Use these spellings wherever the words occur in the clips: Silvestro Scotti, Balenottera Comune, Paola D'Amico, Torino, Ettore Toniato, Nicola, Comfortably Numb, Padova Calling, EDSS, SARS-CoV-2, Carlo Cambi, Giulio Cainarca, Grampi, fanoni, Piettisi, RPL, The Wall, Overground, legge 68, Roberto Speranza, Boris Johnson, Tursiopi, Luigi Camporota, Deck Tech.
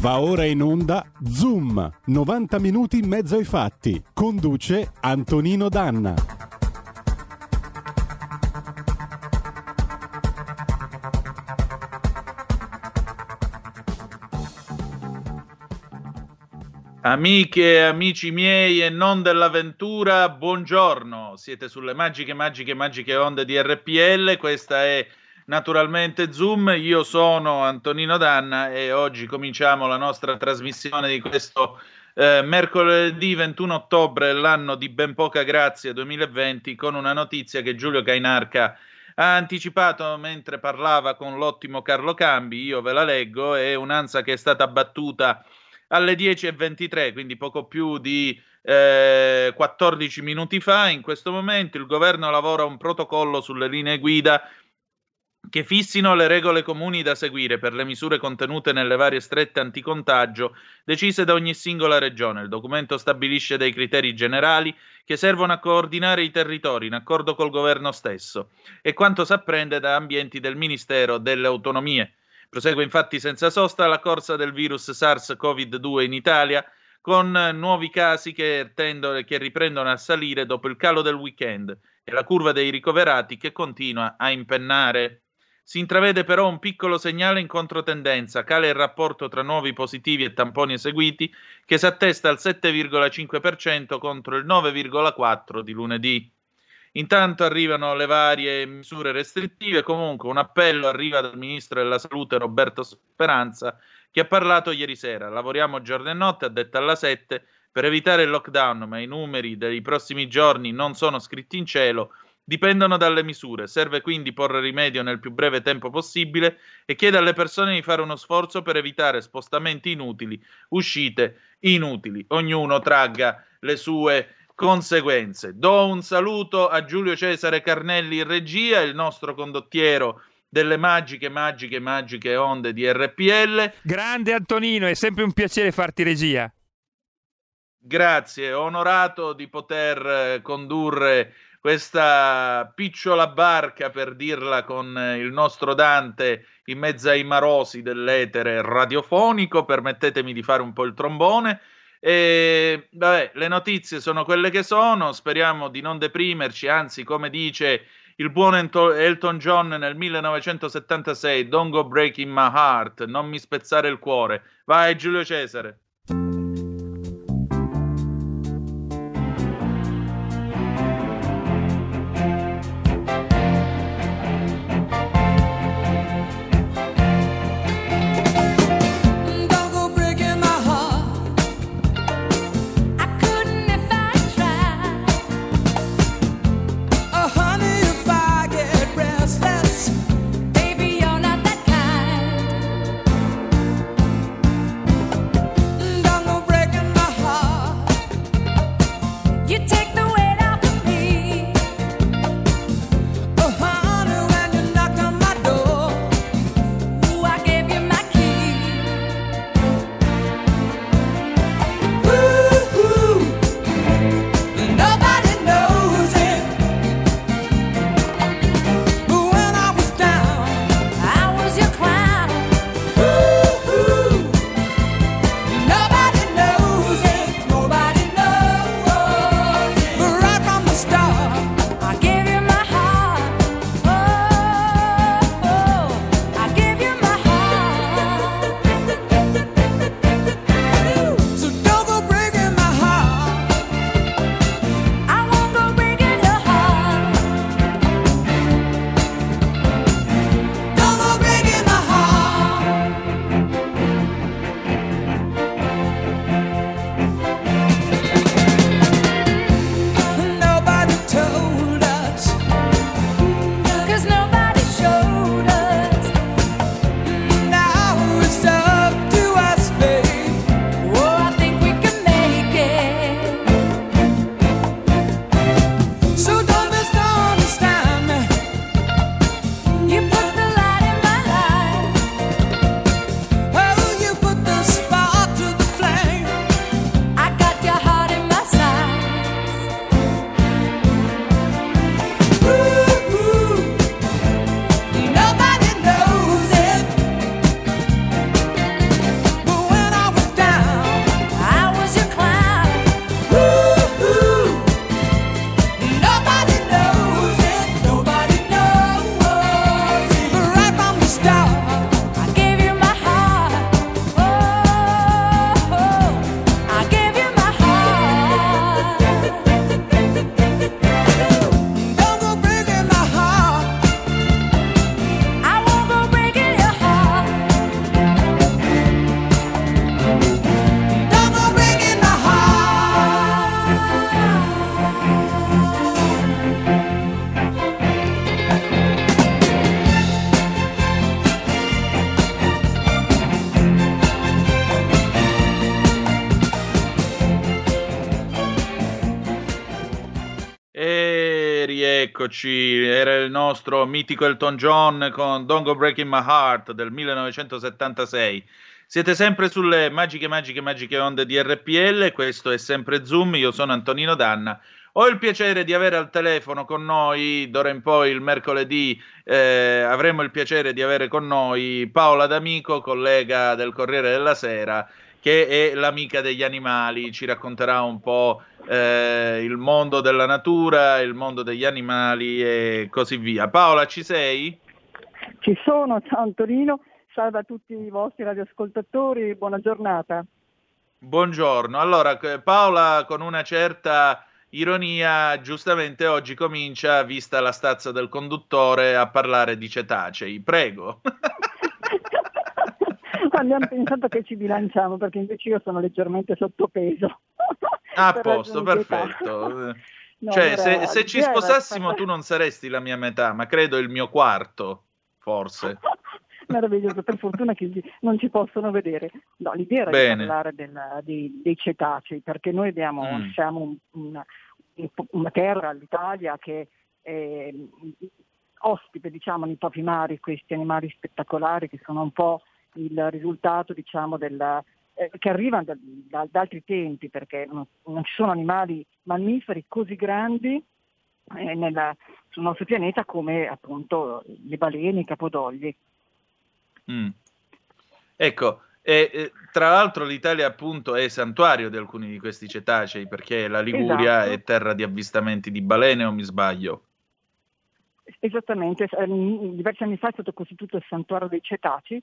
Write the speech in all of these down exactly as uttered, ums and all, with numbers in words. Va ora in onda Zoom, novanta minuti in mezzo ai fatti. Conduce Antonino Danna. Amiche e amici miei e non dell'avventura, buongiorno. Siete sulle magiche, magiche, magiche onde di R P L. Questa è naturalmente Zoom. Io sono Antonino Danna e oggi cominciamo la nostra trasmissione di questo eh, mercoledì ventuno ottobre, l'anno di ben poca grazia duemilaventi, con una notizia che Giulio Cainarca ha anticipato mentre parlava con l'ottimo Carlo Cambi. Io ve la leggo. È un'ANSA che è stata battuta alle dieci e ventitré, quindi poco più di eh, quattordici minuti fa. In questo momento il governo lavora a un protocollo sulle linee guida che fissino le regole comuni da seguire per le misure contenute nelle varie strette anticontagio decise da ogni singola regione. Il documento stabilisce dei criteri generali che servono a coordinare i territori in accordo col governo stesso e quanto si apprende da ambienti del Ministero delle Autonomie. Prosegue infatti senza sosta la corsa del virus SARS-CoV due in Italia, con nuovi casi che, tendo, che riprendono a salire dopo il calo del weekend e la curva dei ricoverati che continua a impennare. Si intravede però un piccolo segnale in controtendenza: cala il rapporto tra nuovi positivi e tamponi eseguiti, che si attesta al sette virgola cinque per cento contro il nove virgola quattro per cento di lunedì. Intanto arrivano le varie misure restrittive. Comunque un appello arriva dal Ministro della Salute Roberto Speranza, che ha parlato ieri sera. Lavoriamo giorno e notte, ha detto alla sette, per evitare il lockdown, ma i numeri dei prossimi giorni non sono scritti in cielo, dipendono dalle misure. Serve quindi porre rimedio nel più breve tempo possibile e chiede alle persone di fare uno sforzo per evitare spostamenti inutili, uscite inutili. Ognuno tragga le sue conseguenze. Do un saluto a Giulio Cesare Carnelli in regia, il nostro condottiero delle magiche, magiche, magiche onde di R P L. Grande Antonino, è sempre un piacere farti regia. Grazie, onorato di poter condurre questa picciola barca, per dirla con il nostro Dante, in mezzo ai marosi dell'etere radiofonico. Permettetemi di fare un po' il trombone. E vabbè, le notizie sono quelle che sono, speriamo di non deprimerci, anzi, come dice il buon Elton John nel millenovecentosettantasei, "Don't go breaking my heart", non mi spezzare il cuore. Vai Giulio Cesare. Eccoci, era il nostro mitico Elton John con Don't Go Breaking My Heart del millenovecentosettantasei. Siete sempre sulle magiche, magiche, magiche onde di R P L, questo è sempre Zoom, io sono Antonino Danna. Ho il piacere di avere al telefono con noi, d'ora in poi il mercoledì eh, avremo il piacere di avere con noi Paola D'Amico, collega del Corriere della Sera, che è l'amica degli animali, ci racconterà un po' eh, il mondo della natura, il mondo degli animali e così via. Paola, ci sei? Ci sono, ciao Antonino, salve a tutti i vostri radioascoltatori, buona giornata. Buongiorno, allora Paola con una certa ironia, giustamente oggi comincia, vista la stazza del conduttore, a parlare di cetacei, prego. Abbiamo pensato che ci bilanciamo, perché invece io sono leggermente sottopeso. A posto, perfetto. No, cioè, era, se, se ci sposassimo tu non saresti la mia metà, ma credo il mio quarto, forse. Meraviglioso, per fortuna che non ci possono vedere. No, l'idea era Bene. di parlare della, di, dei cetacei, perché noi abbiamo, mm. siamo una, una terra, l'Italia, che è ospite, diciamo, nei propri mari questi animali spettacolari che sono un po' il risultato, diciamo, della, eh, che arriva da, da, da altri tempi, perché non, non ci sono animali mammiferi così grandi eh, nella, sul nostro pianeta come appunto le balene, i capodogli. Mm. Ecco, e, e, tra l'altro l'Italia appunto è santuario di alcuni di questi cetacei, perché la Liguria esatto. è terra di avvistamenti di balene, o mi sbaglio? Esattamente, diversi anni fa è stato costituito il santuario dei cetacei,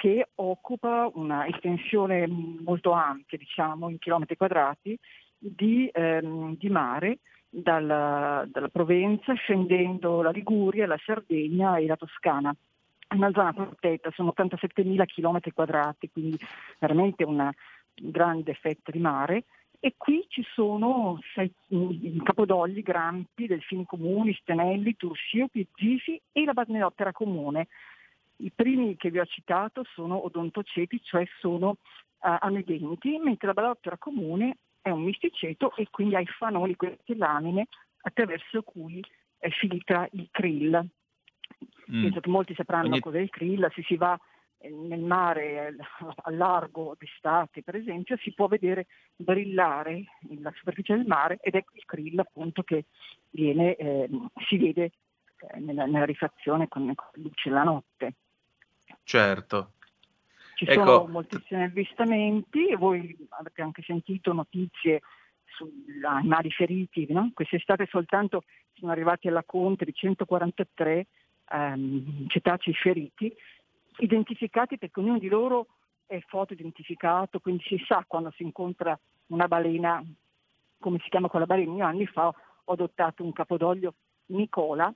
che occupa una estensione molto ampia, diciamo, in chilometri quadrati, di, ehm, di mare, dalla, dalla Provenza, scendendo la Liguria, la Sardegna e la Toscana. È una zona protetta, sono ottantasettemila chilometri quadrati, quindi veramente una grande fetta di mare. E qui ci sono sei, Capodogli, Grampi, Delfini Comuni, Stenelli, Tursiopi, Piettisi e la Balenottera Comune. I primi che vi ho citato sono odontoceti, cioè sono, uh, hanno i denti, mentre la Balenottera Comune è un misticeto e quindi ha i fanoni, queste lamine attraverso cui eh, filtra il krill. Mm. Penso che molti sapranno Ogni... cos'è il krill, se si va nel mare a largo d'estate, per esempio, si può vedere brillare la superficie del mare ed è il krill appunto che viene, eh, si vede eh, nella, nella rifrazione con, con luce la notte. Certo. Ci ecco. sono moltissimi avvistamenti, voi avete anche sentito notizie sugli animali feriti, no? Quest'estate soltanto sono arrivati alla conta di centoquarantatré ehm, cetacei feriti, identificati, perché ognuno di loro è fotoidentificato, quindi si sa quando si incontra una balena come si chiama quella balena. Io anni fa ho adottato un capodoglio Nicola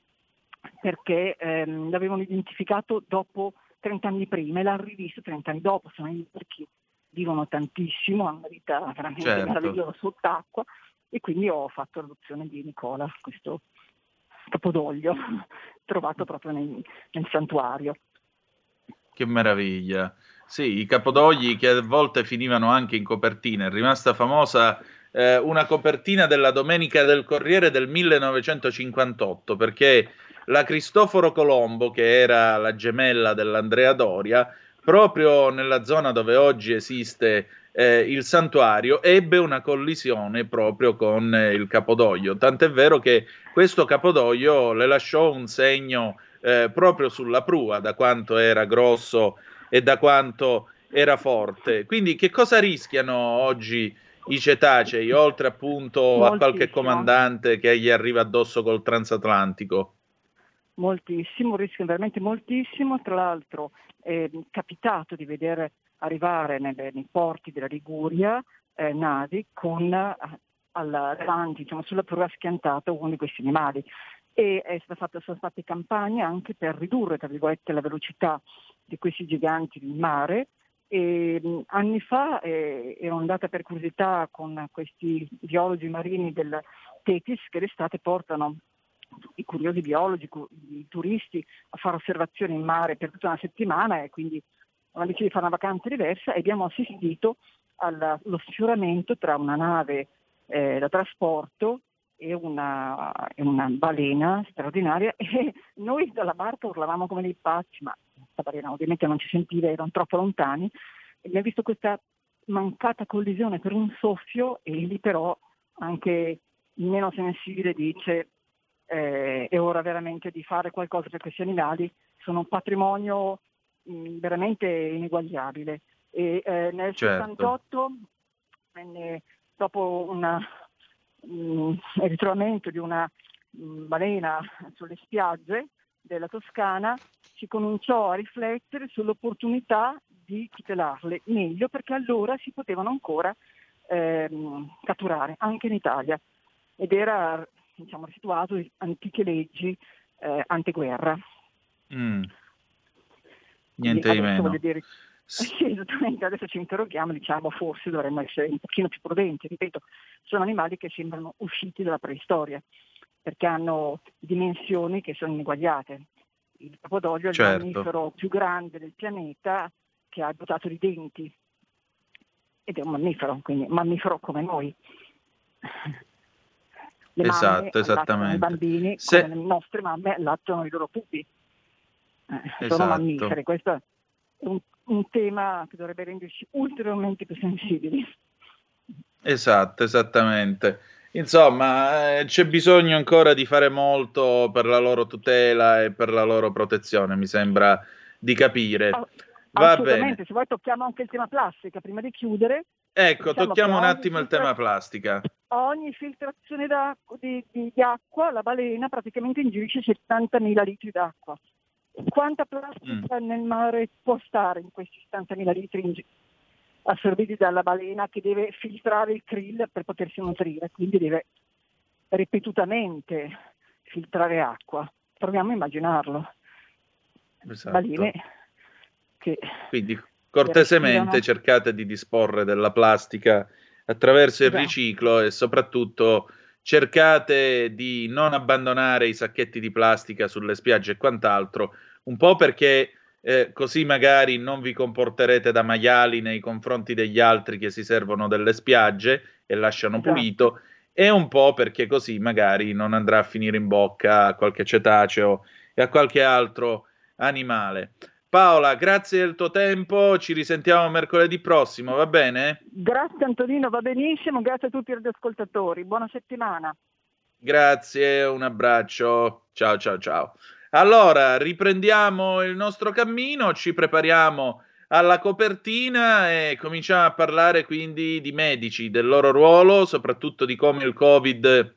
perché ehm, l'avevano identificato dopo trent'anni prima e l'hanno rivisto trent'anni dopo. Sono i perché vivono tantissimo, hanno una vita veramente certo. meravigliosa sott'acqua, e quindi ho fatto l'adozione di Nicola, questo capodoglio trovato proprio nel, nel santuario. Che meraviglia, sì, i capodogli che a volte finivano anche in copertina. È rimasta famosa eh, una copertina della Domenica del Corriere del millenovecentocinquantotto, perché la Cristoforo Colombo, che era la gemella dell'Andrea Doria, proprio nella zona dove oggi esiste eh, il santuario, ebbe una collisione proprio con eh, il capodoglio, tant'è vero che questo capodoglio le lasciò un segno Eh, proprio sulla prua, da quanto era grosso e da quanto era forte. Quindi che cosa rischiano oggi i cetacei, oltre appunto Moltissimo. a qualche comandante che gli arriva addosso col transatlantico? Moltissimo, rischiano veramente moltissimo. Tra l'altro è capitato di vedere arrivare nelle, nei porti della Liguria eh, navi con davanti, diciamo, sulla prua schiantata uno di questi animali. E è stata fatta, sono state campagne anche per ridurre, tra virgolette, la velocità di questi giganti di mare. E, anni fa eh, ero andata per curiosità con questi biologi marini del Piettisi, che d'estate portano i curiosi biologi, cu- i turisti a fare osservazioni in mare per tutta una settimana, e quindi hanno deciso di fare una vacanza diversa, e abbiamo assistito alla, allo sfioramento tra una nave eh, da trasporto e una, una balena straordinaria, e noi dalla barca urlavamo come dei pazzi, ma questa balena ovviamente non ci sentiva, erano troppo lontani, e abbiamo visto questa mancata collisione per un soffio, e lì però anche il meno sensibile dice eh, è ora veramente di fare qualcosa per questi animali, sono un patrimonio mh, veramente ineguagliabile. E eh, nel sessantotto venne, dopo un ritrovamento di una mh, balena sulle spiagge della Toscana, si cominciò a riflettere sull'opportunità di tutelarle meglio, perché allora si potevano ancora ehm, catturare anche in Italia, ed era, diciamo, situato in antiche leggi eh, anteguerra. Mm. Niente di meno. Voglio dire, sì, esattamente, adesso ci interroghiamo, diciamo, forse dovremmo essere un pochino più prudenti. Ripeto, sono animali che sembrano usciti dalla preistoria, perché hanno dimensioni che sono ineguagliate. Il Capodoglio è il certo. mammifero più grande del pianeta, che ha dotato di denti, ed è un mammifero, quindi mammifero come noi. Le esatto, esattamente. I bambini, Se... come le nostre mamme, allattano i loro pupi. Eh, esatto. Sono mammiferi, questo è un, un tema che dovrebbe renderci ulteriormente più sensibili. Esatto, esattamente. Insomma, eh, c'è bisogno ancora di fare molto per la loro tutela e per la loro protezione, mi sembra di capire. Oh, va assolutamente, bene. Se vuoi tocchiamo anche il tema plastica prima di chiudere. Ecco, diciamo, tocchiamo un attimo il tema plastica. Ogni filtrazione di, di, di acqua, la balena praticamente ingerisce settantamila litri d'acqua. Quanta plastica mm. nel mare può stare in questi settantamila litri assorbiti dalla balena, che deve filtrare il krill per potersi nutrire, quindi deve ripetutamente filtrare acqua? Proviamo a immaginarlo. Esatto. Balene che... Quindi cortesemente cercate di disporre della plastica attraverso il Beh. riciclo, e soprattutto cercate di non abbandonare i sacchetti di plastica sulle spiagge e quant'altro, un po' perché eh, così magari non vi comporterete da maiali nei confronti degli altri che si servono delle spiagge e lasciano esatto. pulito, e un po' perché così magari non andrà a finire in bocca a qualche cetaceo e a qualche altro animale. Paola, grazie del tuo tempo, ci risentiamo mercoledì prossimo, va bene? Grazie Antonino, va benissimo, grazie a tutti i radioascoltatori, buona settimana. Grazie, un abbraccio, ciao ciao ciao. Allora, riprendiamo il nostro cammino, ci prepariamo alla copertina e cominciamo a parlare quindi di medici, del loro ruolo, soprattutto di come il Covid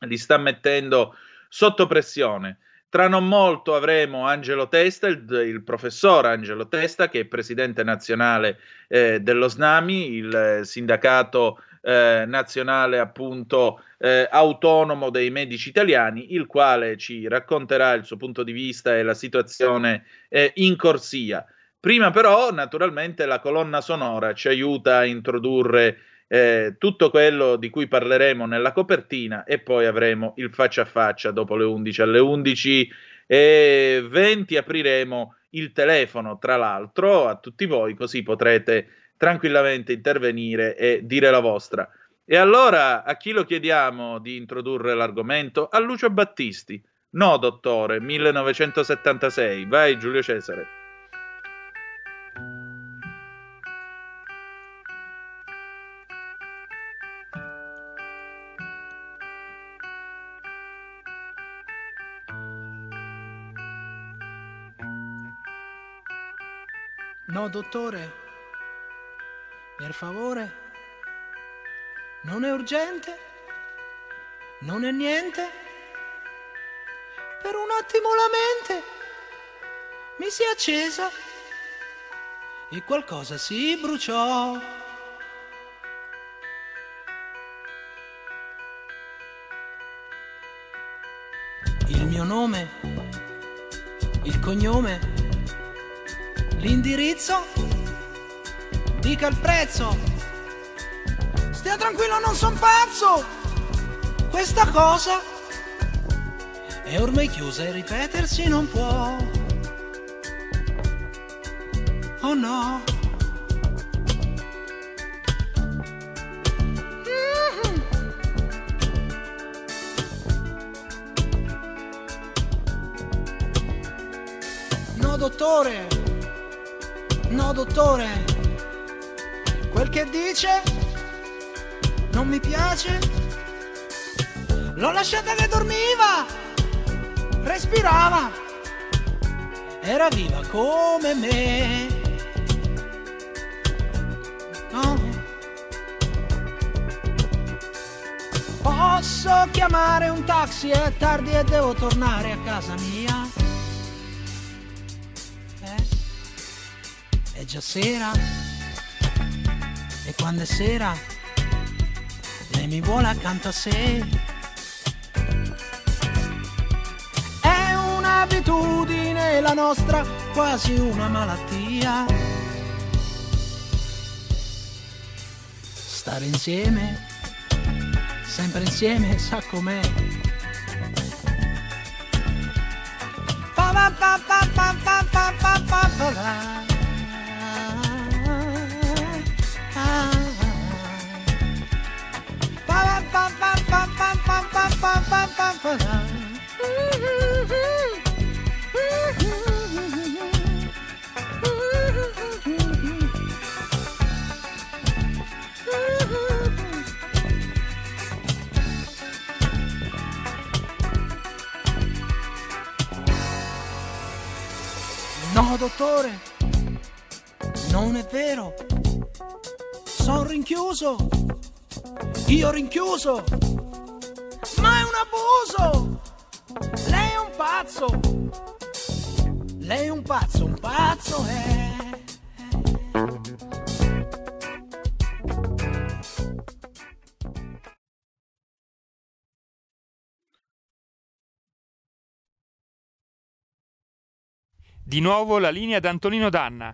li sta mettendo sotto pressione. Tra non molto avremo Angelo Testa, il, il professor Angelo Testa, che è presidente nazionale eh, dello SNAMI, il sindacato eh, nazionale appunto eh, autonomo dei medici italiani, il quale ci racconterà il suo punto di vista e la situazione eh, in corsia. Prima però, naturalmente, la colonna sonora ci aiuta a introdurre Eh, tutto quello di cui parleremo nella copertina, e poi avremo il faccia a faccia dopo le undici. Alle undici e venti apriremo il telefono, tra l'altro, a tutti voi, così potrete tranquillamente intervenire e dire la vostra. E allora a chi lo chiediamo di introdurre l'argomento? A Lucio Battisti. No, dottore, millenovecentosettantasei. Vai Giulio Cesare. No, dottore, per favore, non è urgente, non è niente, per un attimo la mente mi si è accesa e qualcosa si bruciò. Il mio nome, il cognome, l'indirizzo, dica il prezzo. Stia tranquillo, non son pazzo. Questa cosa è ormai chiusa e ripetersi non può. Oh no. Mm-hmm. dottore, no dottore, quel che dice non mi piace. L'ho lasciata che dormiva, respirava, era viva come me. No. Posso chiamare un taxi, è tardi e devo tornare a casa mia. Eh? È già sera e quando è sera lei mi vuole accanto a sé. È un'abitudine la nostra, quasi una malattia. Stare insieme, sempre insieme, sa com'è. No dottore, non è vero, sono rinchiuso, io rinchiuso, ma è un abuso, lei è un pazzo, lei è un pazzo, un pazzo è. Di nuovo la linea ad Antonino Danna.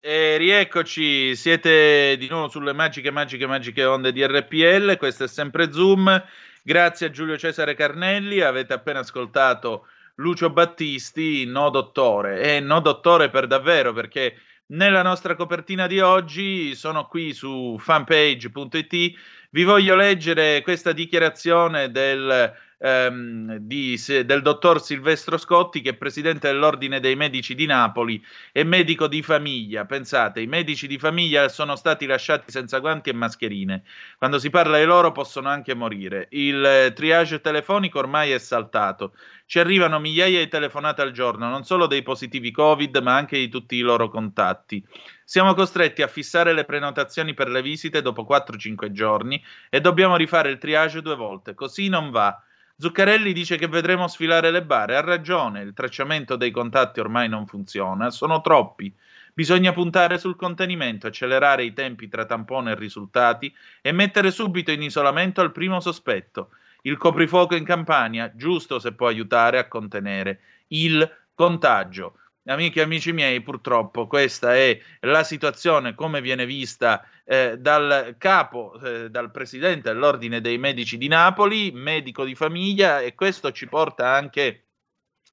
E rieccoci, siete di nuovo sulle magiche, magiche, magiche onde di R P L, questo è sempre Zoom. Grazie a Giulio Cesare Carnelli, avete appena ascoltato Lucio Battisti, No Dottore. E No Dottore per davvero, perché nella nostra copertina di oggi, sono qui su fanpage punto it, vi voglio leggere questa dichiarazione del... Di, del dottor Silvestro Scotti, che è presidente dell'Ordine dei Medici di Napoli e medico di famiglia. Pensate, i medici di famiglia sono stati lasciati senza guanti e mascherine. Quando si parla di loro possono anche morire. Il triage telefonico ormai è saltato. Ci arrivano migliaia di telefonate al giorno, non solo dei positivi Covid, ma anche di tutti i loro contatti. Siamo costretti a fissare le prenotazioni per le visite dopo quattro cinque giorni e dobbiamo rifare il triage due volte. Così non va. Zuccarelli dice che vedremo sfilare le bare, ha ragione, il tracciamento dei contatti ormai non funziona, sono troppi, bisogna puntare sul contenimento, accelerare i tempi tra tampone e risultati e mettere subito in isolamento al primo sospetto. Il coprifuoco in Campania, giusto se può aiutare a contenere il contagio. Amiche e amici miei, purtroppo questa è la situazione come viene vista eh, dal capo, eh, dal presidente dell'Ordine dei Medici di Napoli, medico di famiglia, e questo ci porta anche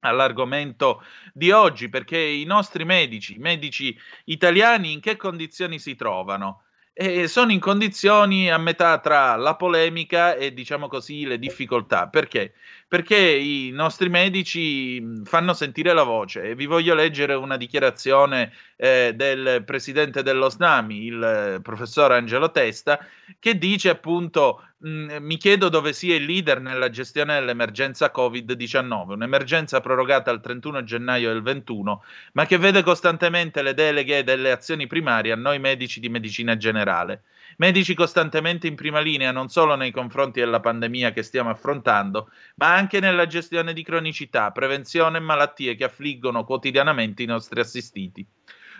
all'argomento di oggi, perché i nostri medici, i medici italiani, in che condizioni si trovano? E sono in condizioni a metà tra la polemica e, diciamo così, le difficoltà. Perché? Perché i nostri medici fanno sentire la voce, e vi voglio leggere una dichiarazione eh, del presidente dello SNAMI, il professor Angelo Testa, che dice appunto: mi chiedo dove sia il leader nella gestione dell'emergenza covid diciannove, un'emergenza prorogata al trentuno gennaio del ventuno, ma che vede costantemente le deleghe delle azioni primarie a noi medici di medicina generale. Medici costantemente in prima linea, non solo nei confronti della pandemia che stiamo affrontando, ma anche nella gestione di cronicità, prevenzione e malattie che affliggono quotidianamente i nostri assistiti.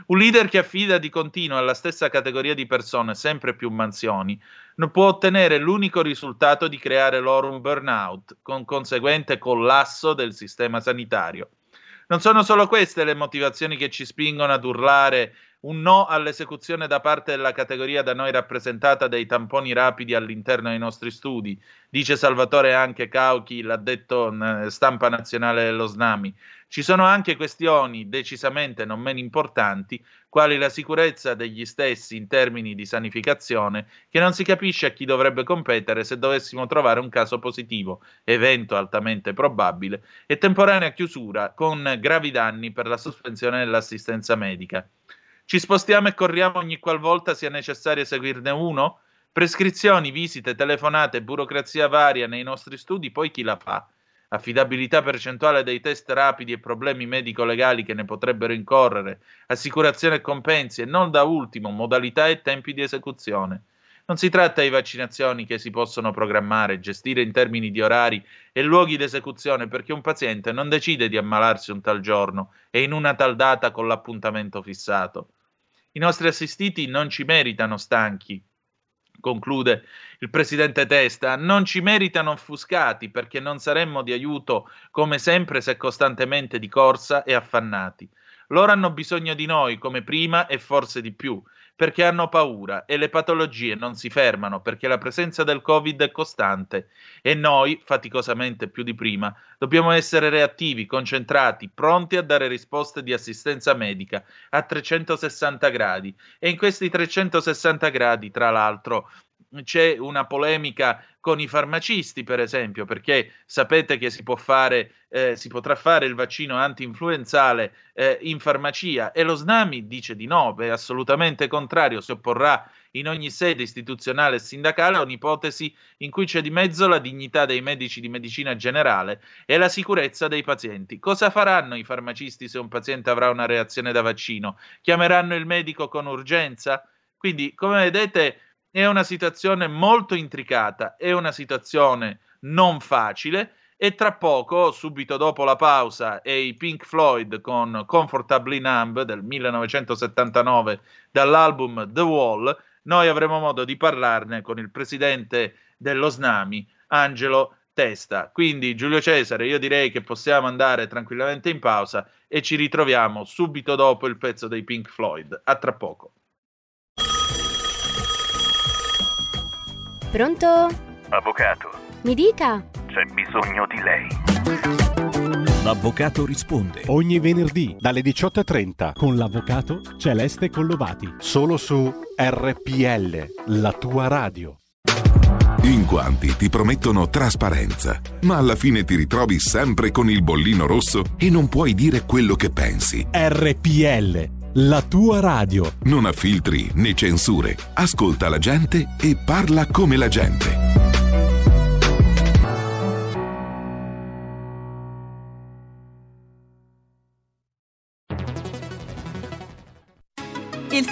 Un leader che affida di continuo alla stessa categoria di persone sempre più mansioni non può ottenere l'unico risultato di creare loro un burnout, con conseguente collasso del sistema sanitario. Non sono solo queste le motivazioni che ci spingono ad urlare un no all'esecuzione da parte della categoria da noi rappresentata dei tamponi rapidi all'interno dei nostri studi, dice Salvatore anche Cauchi, l'ha detto stampa nazionale dello SNAMI. Ci sono anche questioni decisamente non meno importanti, quali la sicurezza degli stessi in termini di sanificazione, che non si capisce a chi dovrebbe competere se dovessimo trovare un caso positivo, evento altamente probabile, e temporanea chiusura con gravi danni per la sospensione dell'assistenza medica. Ci spostiamo e corriamo ogni qualvolta sia necessario seguirne uno? Prescrizioni, visite, telefonate, burocrazia varia nei nostri studi, poi chi la fa? Affidabilità percentuale dei test rapidi e problemi medico-legali che ne potrebbero incorrere, assicurazione e compensi e non da ultimo modalità e tempi di esecuzione. Non si tratta di vaccinazioni che si possono programmare, gestire in termini di orari e luoghi di esecuzione, perché un paziente non decide di ammalarsi un tal giorno e in una tal data con l'appuntamento fissato. I nostri assistiti non ci meritano stanchi, conclude il presidente Testa, non ci meritano offuscati, perché non saremmo di aiuto come sempre se costantemente di corsa e affannati. Loro hanno bisogno di noi come prima e forse di più, perché hanno paura e le patologie non si fermano, perché la presenza del Covid è costante e noi, faticosamente più di prima, dobbiamo essere reattivi, concentrati, pronti a dare risposte di assistenza medica a trecentosessanta gradi. E in questi trecentosessanta gradi, tra l'altro, c'è una polemica con i farmacisti, per esempio, perché sapete che si può fare, eh, si potrà fare il vaccino anti-influenzale eh, in farmacia, e lo SNAMI dice di no, è assolutamente contrario, si opporrà in ogni sede istituzionale e sindacale a un'ipotesi in cui c'è di mezzo la dignità dei medici di medicina generale e la sicurezza dei pazienti. Cosa faranno i farmacisti se un paziente avrà una reazione da vaccino? Chiameranno il medico con urgenza? Quindi, come vedete, è una situazione molto intricata, è una situazione non facile, e tra poco, subito dopo la pausa e i Pink Floyd con Comfortably Numb del millenovecentosettantanove dall'album The Wall, noi avremo modo di parlarne con il presidente dello SNAMI, Angelo Testa. Quindi Giulio Cesare, io direi che possiamo andare tranquillamente in pausa e ci ritroviamo subito dopo il pezzo dei Pink Floyd. A tra poco. Pronto? Avvocato. Mi dica. C'è bisogno di lei. L'avvocato risponde. Ogni venerdì dalle diciotto e trenta con l'avvocato Celeste Collovati. Solo su R P L, la tua radio. In quanti ti promettono trasparenza, ma alla fine ti ritrovi sempre con il bollino rosso e non puoi dire quello che pensi. R P L. La tua radio. Non ha filtri né censure. Ascolta la gente e parla come la gente. Il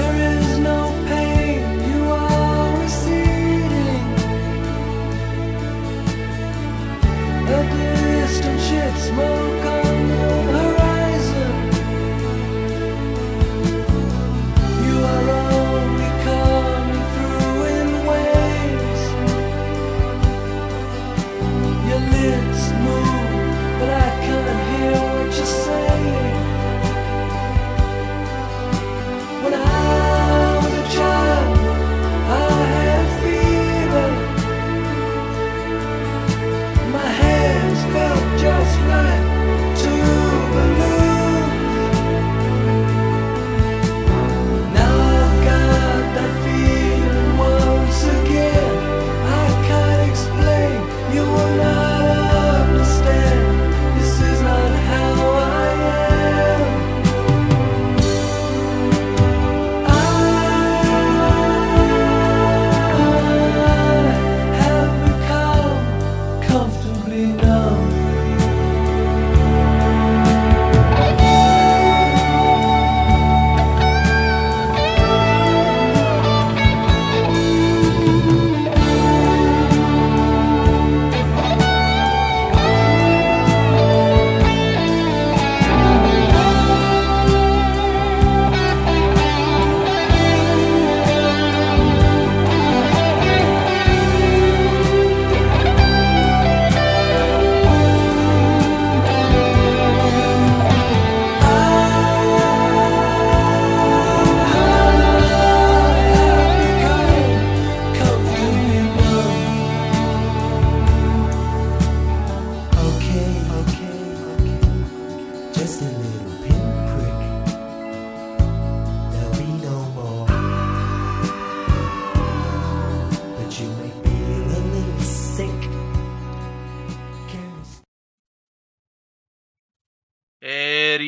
There is no pain, you always see.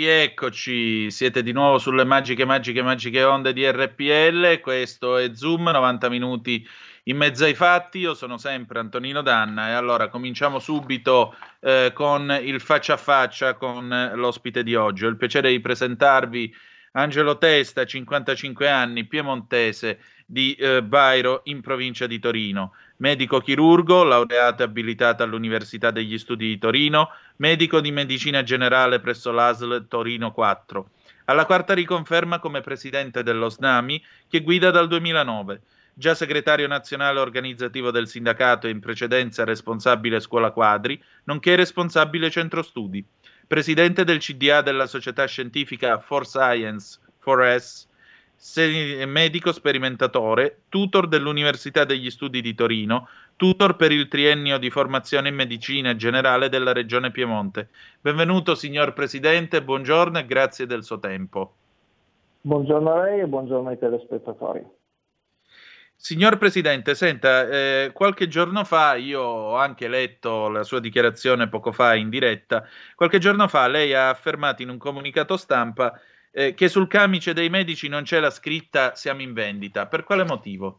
Eccoci, siete di nuovo sulle magiche, magiche, magiche onde di R P L, questo è Zoom, novanta minuti in mezzo ai fatti, io sono sempre Antonino Danna e allora cominciamo subito eh, con il faccia a faccia con l'ospite di oggi. Ho il piacere di presentarvi Angelo Testa, cinquantacinque anni, piemontese di eh, Bairo in provincia di Torino, medico chirurgo, laureato e abilitato all'Università degli Studi di Torino, medico di medicina generale presso l'A S L Torino quattro. Alla quarta riconferma come presidente dello SNAMI, che guida dal duemilanove. Già segretario nazionale organizzativo del sindacato e in precedenza responsabile scuola quadri, nonché responsabile centro studi. Presidente del C D A della società scientifica For Science, four S, medico sperimentatore, tutor dell'Università degli Studi di Torino, tutor per il triennio di formazione in medicina generale della Regione Piemonte. Benvenuto signor Presidente, buongiorno e grazie del suo tempo. Buongiorno a lei e buongiorno ai telespettatori. Signor Presidente, senta, eh, qualche giorno fa, io ho anche letto la sua dichiarazione poco fa in diretta, qualche giorno fa lei ha affermato in un comunicato stampa Eh, che sul camice dei medici non c'è la scritta siamo in vendita. Per quale motivo?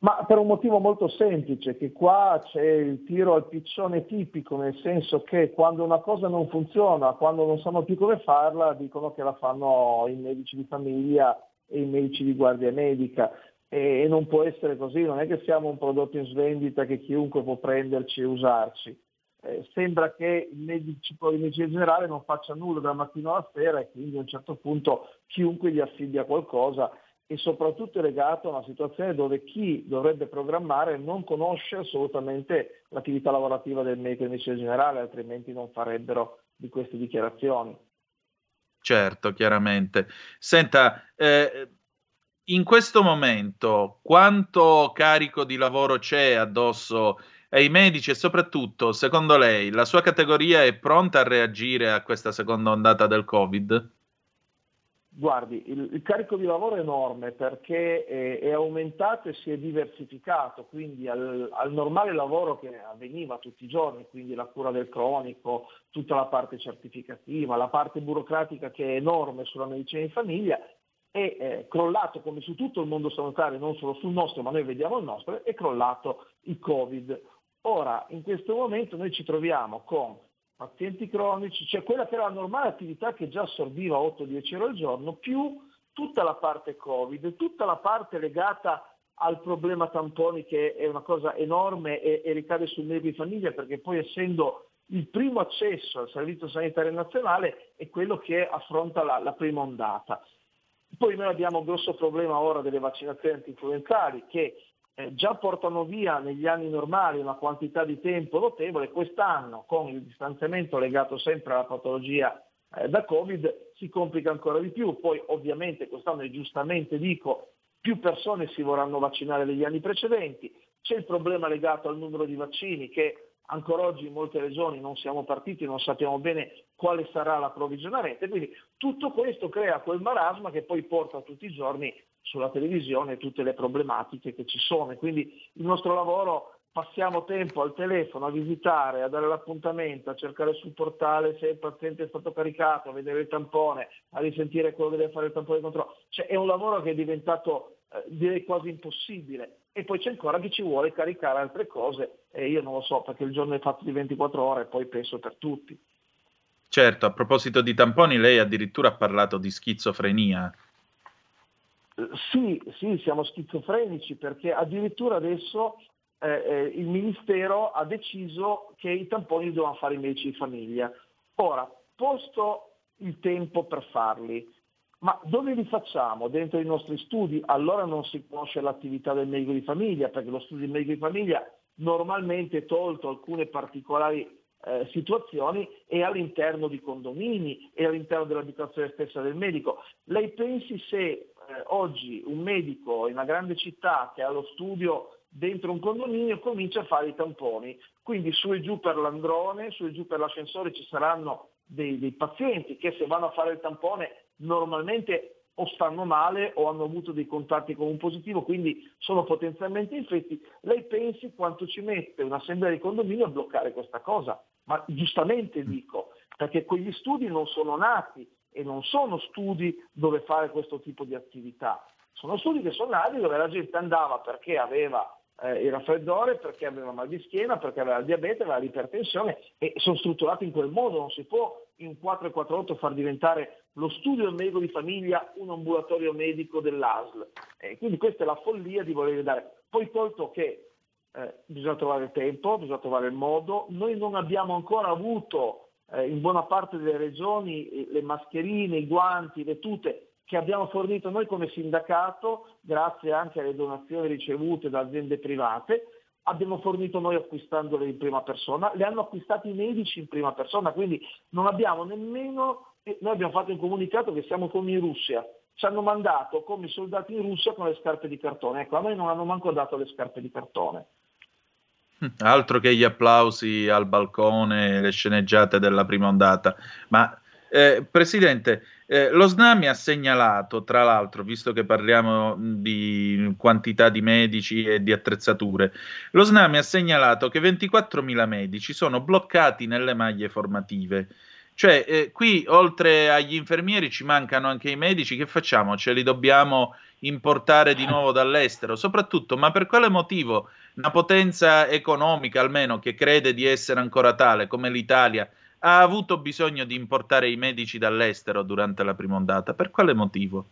Ma per un motivo molto semplice, che qua c'è il tiro al piccione tipico, nel senso che quando una cosa non funziona, quando non sanno più come farla, dicono che la fanno i medici di famiglia e i medici di guardia medica e, e non può essere così, non è che siamo un prodotto in svendita che chiunque può prenderci e usarci. Eh, sembra che il medico in generale non faccia nulla dal mattino alla sera e quindi a un certo punto chiunque gli affidia qualcosa, e soprattutto è legato a una situazione dove chi dovrebbe programmare non conosce assolutamente l'attività lavorativa del medico in generale, altrimenti non farebbero di queste dichiarazioni. Certo, chiaramente. Senta, eh, in questo momento quanto carico di lavoro c'è addosso ai medici e soprattutto, secondo lei, la sua categoria è pronta a reagire a questa seconda ondata del Covid? Guardi, il, il carico di lavoro è enorme perché è, è aumentato e si è diversificato, quindi al, al normale lavoro che avveniva tutti i giorni, quindi la cura del cronico, tutta la parte certificativa, la parte burocratica che è enorme sulla medicina in famiglia, è eh, crollato, come su tutto il mondo sanitario, non solo sul nostro, ma noi vediamo il nostro, è crollato il Covid. Ora, in questo momento noi ci troviamo con pazienti cronici, cioè quella che era la normale attività che già assorbiva otto dieci euro al giorno, più tutta la parte Covid, tutta la parte legata al problema tamponi, che è una cosa enorme e, e ricade sul medio di famiglia, perché poi, essendo il primo accesso al Servizio Sanitario Nazionale, è quello che affronta la, la prima ondata. Poi noi abbiamo un grosso problema ora delle vaccinazioni antinfluenzali, che eh, già portano via negli anni normali una quantità di tempo notevole. Quest'anno, con il distanziamento legato sempre alla patologia eh, da Covid, si complica ancora di più. Poi ovviamente quest'anno, e giustamente dico, più persone si vorranno vaccinare degli anni precedenti. C'è il problema legato al numero di vaccini, che ancora oggi in molte regioni non siamo partiti, non sappiamo bene quale sarà la provvigionamento. Quindi tutto questo crea quel marasma che poi porta tutti i giorni sulla televisione tutte le problematiche che ci sono. Quindi il nostro lavoro, passiamo tempo al telefono a visitare, a dare l'appuntamento, a cercare sul portale se il paziente è stato caricato, a vedere il tampone, a risentire quello che deve fare il tampone di controllo. Cioè è un lavoro che è diventato eh, direi quasi impossibile. E poi c'è ancora chi ci vuole caricare altre cose, e io non lo so, perché il giorno è fatto di ventiquattro ore e poi penso per tutti. Certo, a proposito di tamponi, lei addirittura ha parlato di schizofrenia. Sì, sì, siamo schizofrenici, perché addirittura adesso eh, il Ministero ha deciso che i tamponi devono fare i medici di famiglia. Ora, posto il tempo per farli, ma dove li facciamo? Dentro i nostri studi? Allora non si conosce l'attività del medico di famiglia, perché lo studio del medico di famiglia normalmente, tolto alcune particolari eh, situazioni, è all'interno di condomini, è all'interno dell'abitazione stessa del medico. Lei pensi se eh, oggi un medico in una grande città che ha lo studio dentro un condominio comincia a fare i tamponi, quindi su e giù per l'androne, su e giù per l'ascensore ci saranno dei, dei pazienti che, se vanno a fare il tampone, normalmente o stanno male o hanno avuto dei contatti con un positivo, quindi sono potenzialmente infetti. Lei pensi quanto ci mette un'assemblea di condominio a bloccare questa cosa? Ma giustamente dico, perché quegli studi non sono nati e non sono studi dove fare questo tipo di attività. Sono studi che sono nati dove la gente andava perché aveva eh, il raffreddore, perché aveva mal di schiena, perché aveva il diabete, aveva l'ipertensione, e sono strutturati in quel modo. Non si può in quattro quattro otto far diventare lo studio del medico di famiglia un ambulatorio medico dell'A S L. Eh, quindi questa è la follia di voler dare. Poi, tolto che eh, bisogna trovare il tempo, bisogna trovare il modo. Noi non abbiamo ancora avuto eh, in buona parte delle regioni le mascherine, i guanti, le tute che abbiamo fornito noi come sindacato, grazie anche alle donazioni ricevute da aziende private. Abbiamo fornito noi acquistandole in prima persona, le hanno acquistate i medici in prima persona, quindi non abbiamo nemmeno... Noi abbiamo fatto un comunicato che siamo come in Russia, ci hanno mandato come i soldati in Russia con le scarpe di cartone. Ecco, a noi non hanno manco dato le scarpe di cartone. Altro che gli applausi al balcone, le sceneggiate della prima ondata. Ma eh, Presidente, eh, lo SNAMI ha segnalato, tra l'altro, visto che parliamo di quantità di medici e di attrezzature, lo SNAMI ha segnalato che ventiquattromila medici sono bloccati nelle maglie formative. Cioè, eh, qui oltre agli infermieri ci mancano anche i medici. Che facciamo? Ce li dobbiamo importare di nuovo dall'estero? Soprattutto, ma per quale motivo una potenza economica, almeno che crede di essere ancora tale, come l'Italia, ha avuto bisogno di importare i medici dall'estero durante la prima ondata? Per quale motivo?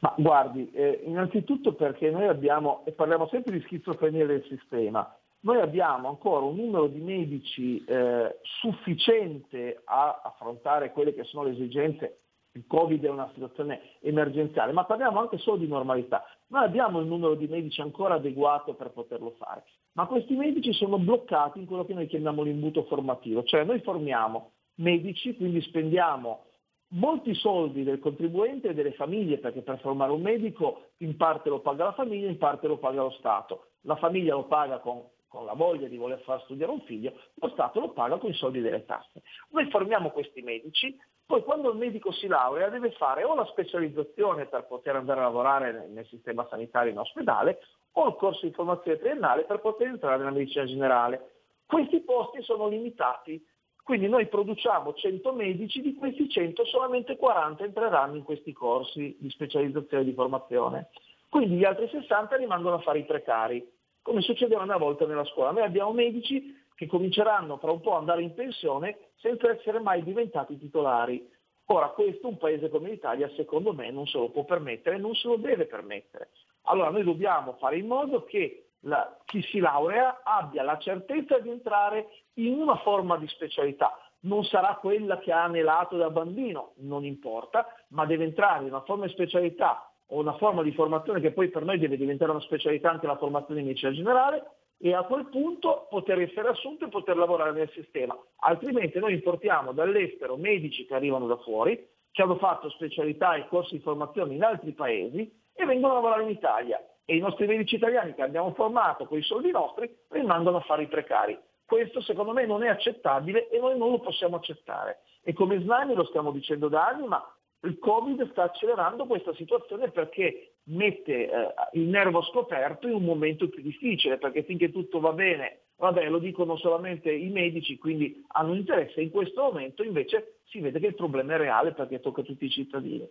Ma guardi, eh, innanzitutto perché noi abbiamo, e parliamo sempre di schizofrenia del sistema, noi abbiamo ancora un numero di medici eh, sufficiente a affrontare quelle che sono le esigenze. Il Covid è una situazione emergenziale, ma parliamo anche solo di normalità. Noi abbiamo il numero di medici ancora adeguato per poterlo fare, ma questi medici sono bloccati in quello che noi chiamiamo l'imbuto formativo. Cioè noi formiamo medici, quindi spendiamo molti soldi del contribuente e delle famiglie, perché per formare un medico in parte lo paga la famiglia, in parte lo paga lo Stato. La famiglia lo paga con con la voglia di voler far studiare un figlio, lo Stato lo paga con i soldi delle tasse. Noi formiamo questi medici, poi quando il medico si laurea deve fare o la specializzazione per poter andare a lavorare nel sistema sanitario in ospedale, o il corso di formazione triennale per poter entrare nella medicina generale. Questi posti sono limitati, quindi noi produciamo cento medici, di questi cento solamente quaranta entreranno in questi corsi di specializzazione e di formazione. Quindi gli altri sessanta rimangono a fare i precari, come succedeva una volta nella scuola. Noi abbiamo medici che cominceranno fra un po' ad andare in pensione senza essere mai diventati titolari. Ora, questo un paese come l'Italia, secondo me, non se lo può permettere, non se lo deve permettere. Allora noi dobbiamo fare in modo che la, chi si laurea abbia la certezza di entrare in una forma di specialità. Non sarà quella che ha anelato da bambino, non importa, ma deve entrare in una forma di specialità o una forma di formazione che poi per noi deve diventare una specialità anche la formazione in medicina generale, e a quel punto poter essere assunto e poter lavorare nel sistema. Altrimenti noi importiamo dall'estero medici che arrivano da fuori, che hanno fatto specialità e corsi di formazione in altri paesi e vengono a lavorare in Italia. E i nostri medici italiani che abbiamo formato con i soldi nostri rimangono a fare i precari. Questo secondo me non è accettabile e noi non lo possiamo accettare. E come SNAMI lo stiamo dicendo da anni, ma il Covid sta accelerando questa situazione perché mette eh, il nervo scoperto in un momento più difficile, perché finché tutto va bene, vabbè, lo dicono solamente i medici, quindi hanno interesse. In questo momento invece si vede che il problema è reale perché tocca tutti i cittadini.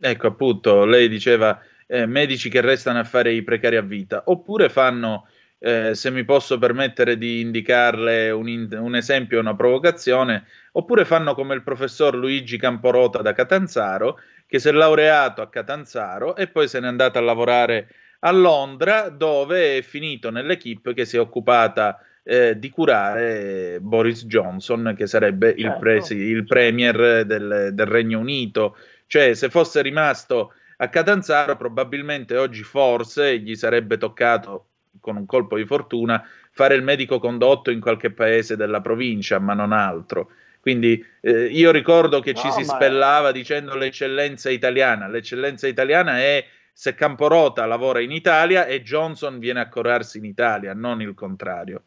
Ecco, appunto, lei diceva eh, medici che restano a fare i precari a vita, oppure fanno... Eh, se mi posso permettere di indicarle un, in- un esempio, una provocazione, oppure fanno come il professor Luigi Camporota da Catanzaro, che si è laureato a Catanzaro e poi se n'è andato a lavorare a Londra, dove è finito nell'equipe che si è occupata eh, di curare Boris Johnson, che sarebbe il, pres- il premier del, del Regno Unito. Cioè, se fosse rimasto a Catanzaro, probabilmente oggi forse gli sarebbe toccato, con un colpo di fortuna, fare il medico condotto in qualche paese della provincia, ma non altro. Quindi eh, io ricordo che no, ci si spellava è... dicendo l'eccellenza italiana. L'eccellenza italiana è se Camporota lavora in Italia e Johnson viene a curarsi in Italia, non il contrario.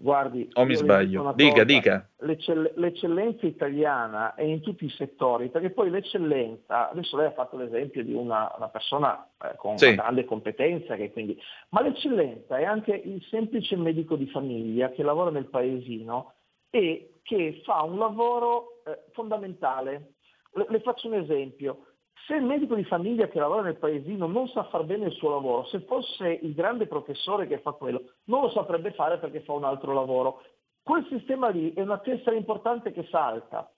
Guardi, o mi sbaglio? Dica, dica. L'eccell- l'eccellenza italiana è in tutti i settori, perché poi l'eccellenza, adesso lei ha fatto l'esempio di una, una persona eh, con sì. una grande competenza, che quindi, ma l'eccellenza è anche il semplice medico di famiglia che lavora nel paesino e che fa un lavoro eh, fondamentale. Le, le faccio un esempio. Se il medico di famiglia che lavora nel paesino non sa far bene il suo lavoro, se fosse il grande professore che fa quello, non lo saprebbe fare perché fa un altro lavoro. Quel sistema lì è una tessera importante che salta.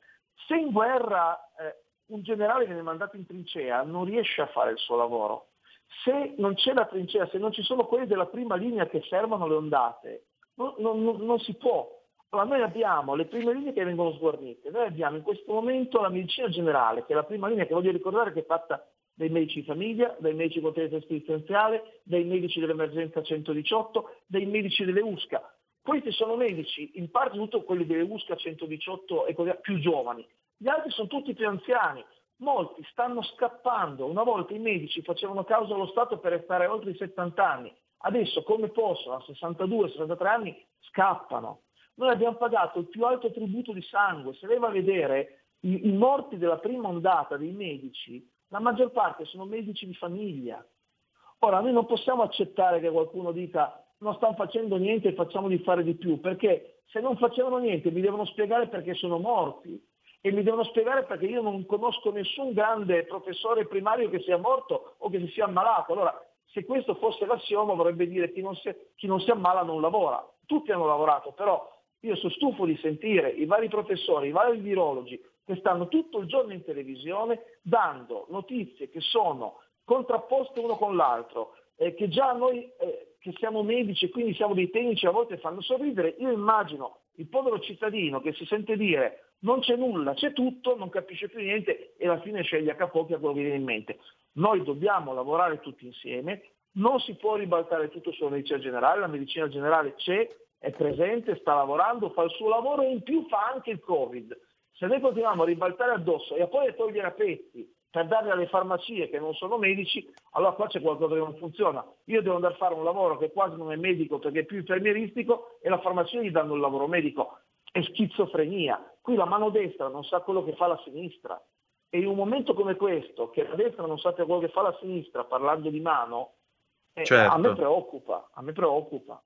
Se in guerra eh, un generale viene mandato in trincea non riesce a fare il suo lavoro. Se non c'è la trincea, se non ci sono quelli della prima linea che fermano le ondate, non, non, non si può. Allora noi abbiamo le prime linee che vengono sguarnite, noi abbiamo in questo momento la medicina generale, che è la prima linea che voglio ricordare che è fatta dai medici di famiglia, dai medici con tendenza assistenziale, dai medici dell'emergenza centodiciotto, dai medici delle U S C A. Questi sono medici, in parte tutto quelli delle U S C A centodiciotto e così, più giovani, gli altri sono tutti più anziani, molti stanno scappando. Una volta i medici facevano causa allo Stato per restare oltre i settanta anni, adesso come possono a sessantadue sessantatré anni scappano. Noi abbiamo pagato il più alto tributo di sangue. Se lei va a vedere i, i morti della prima ondata dei medici, la maggior parte sono medici di famiglia. Ora, noi non possiamo accettare che qualcuno dica non stanno facendo niente e facciamo di fare di più, perché se non facevano niente mi devono spiegare perché sono morti e mi devono spiegare perché io non conosco nessun grande professore primario che sia morto o che si sia ammalato. Allora, se questo fosse l'assioma vorrebbe dire chi non si, chi non si ammala non lavora. Tutti hanno lavorato, però... Io sono stufo di sentire i vari professori, i vari virologi che stanno tutto il giorno in televisione dando notizie che sono contrapposte uno con l'altro, eh, che già noi eh, che siamo medici e quindi siamo dei tecnici a volte fanno sorridere. Io immagino il povero cittadino che si sente dire non c'è nulla, c'è tutto, non capisce più niente e alla fine sceglie a capocchia quello che viene in mente. Noi dobbiamo lavorare tutti insieme, non si può ribaltare tutto sulla medicina generale, la medicina generale c'è, è presente, sta lavorando, fa il suo lavoro e in più fa anche il Covid. Se noi continuiamo a ribaltare addosso e a poi a togliere a pezzi per darle alle farmacie che non sono medici, allora qua c'è qualcosa che non funziona. Io devo andare a fare un lavoro che quasi non è medico perché è più infermieristico e la farmacia gli danno il lavoro medico. È schizofrenia. Qui la mano destra non sa quello che fa la sinistra. E in un momento come questo, che la destra non sa quello che fa la sinistra parlando di mano, eh, certo. a me preoccupa, a me preoccupa.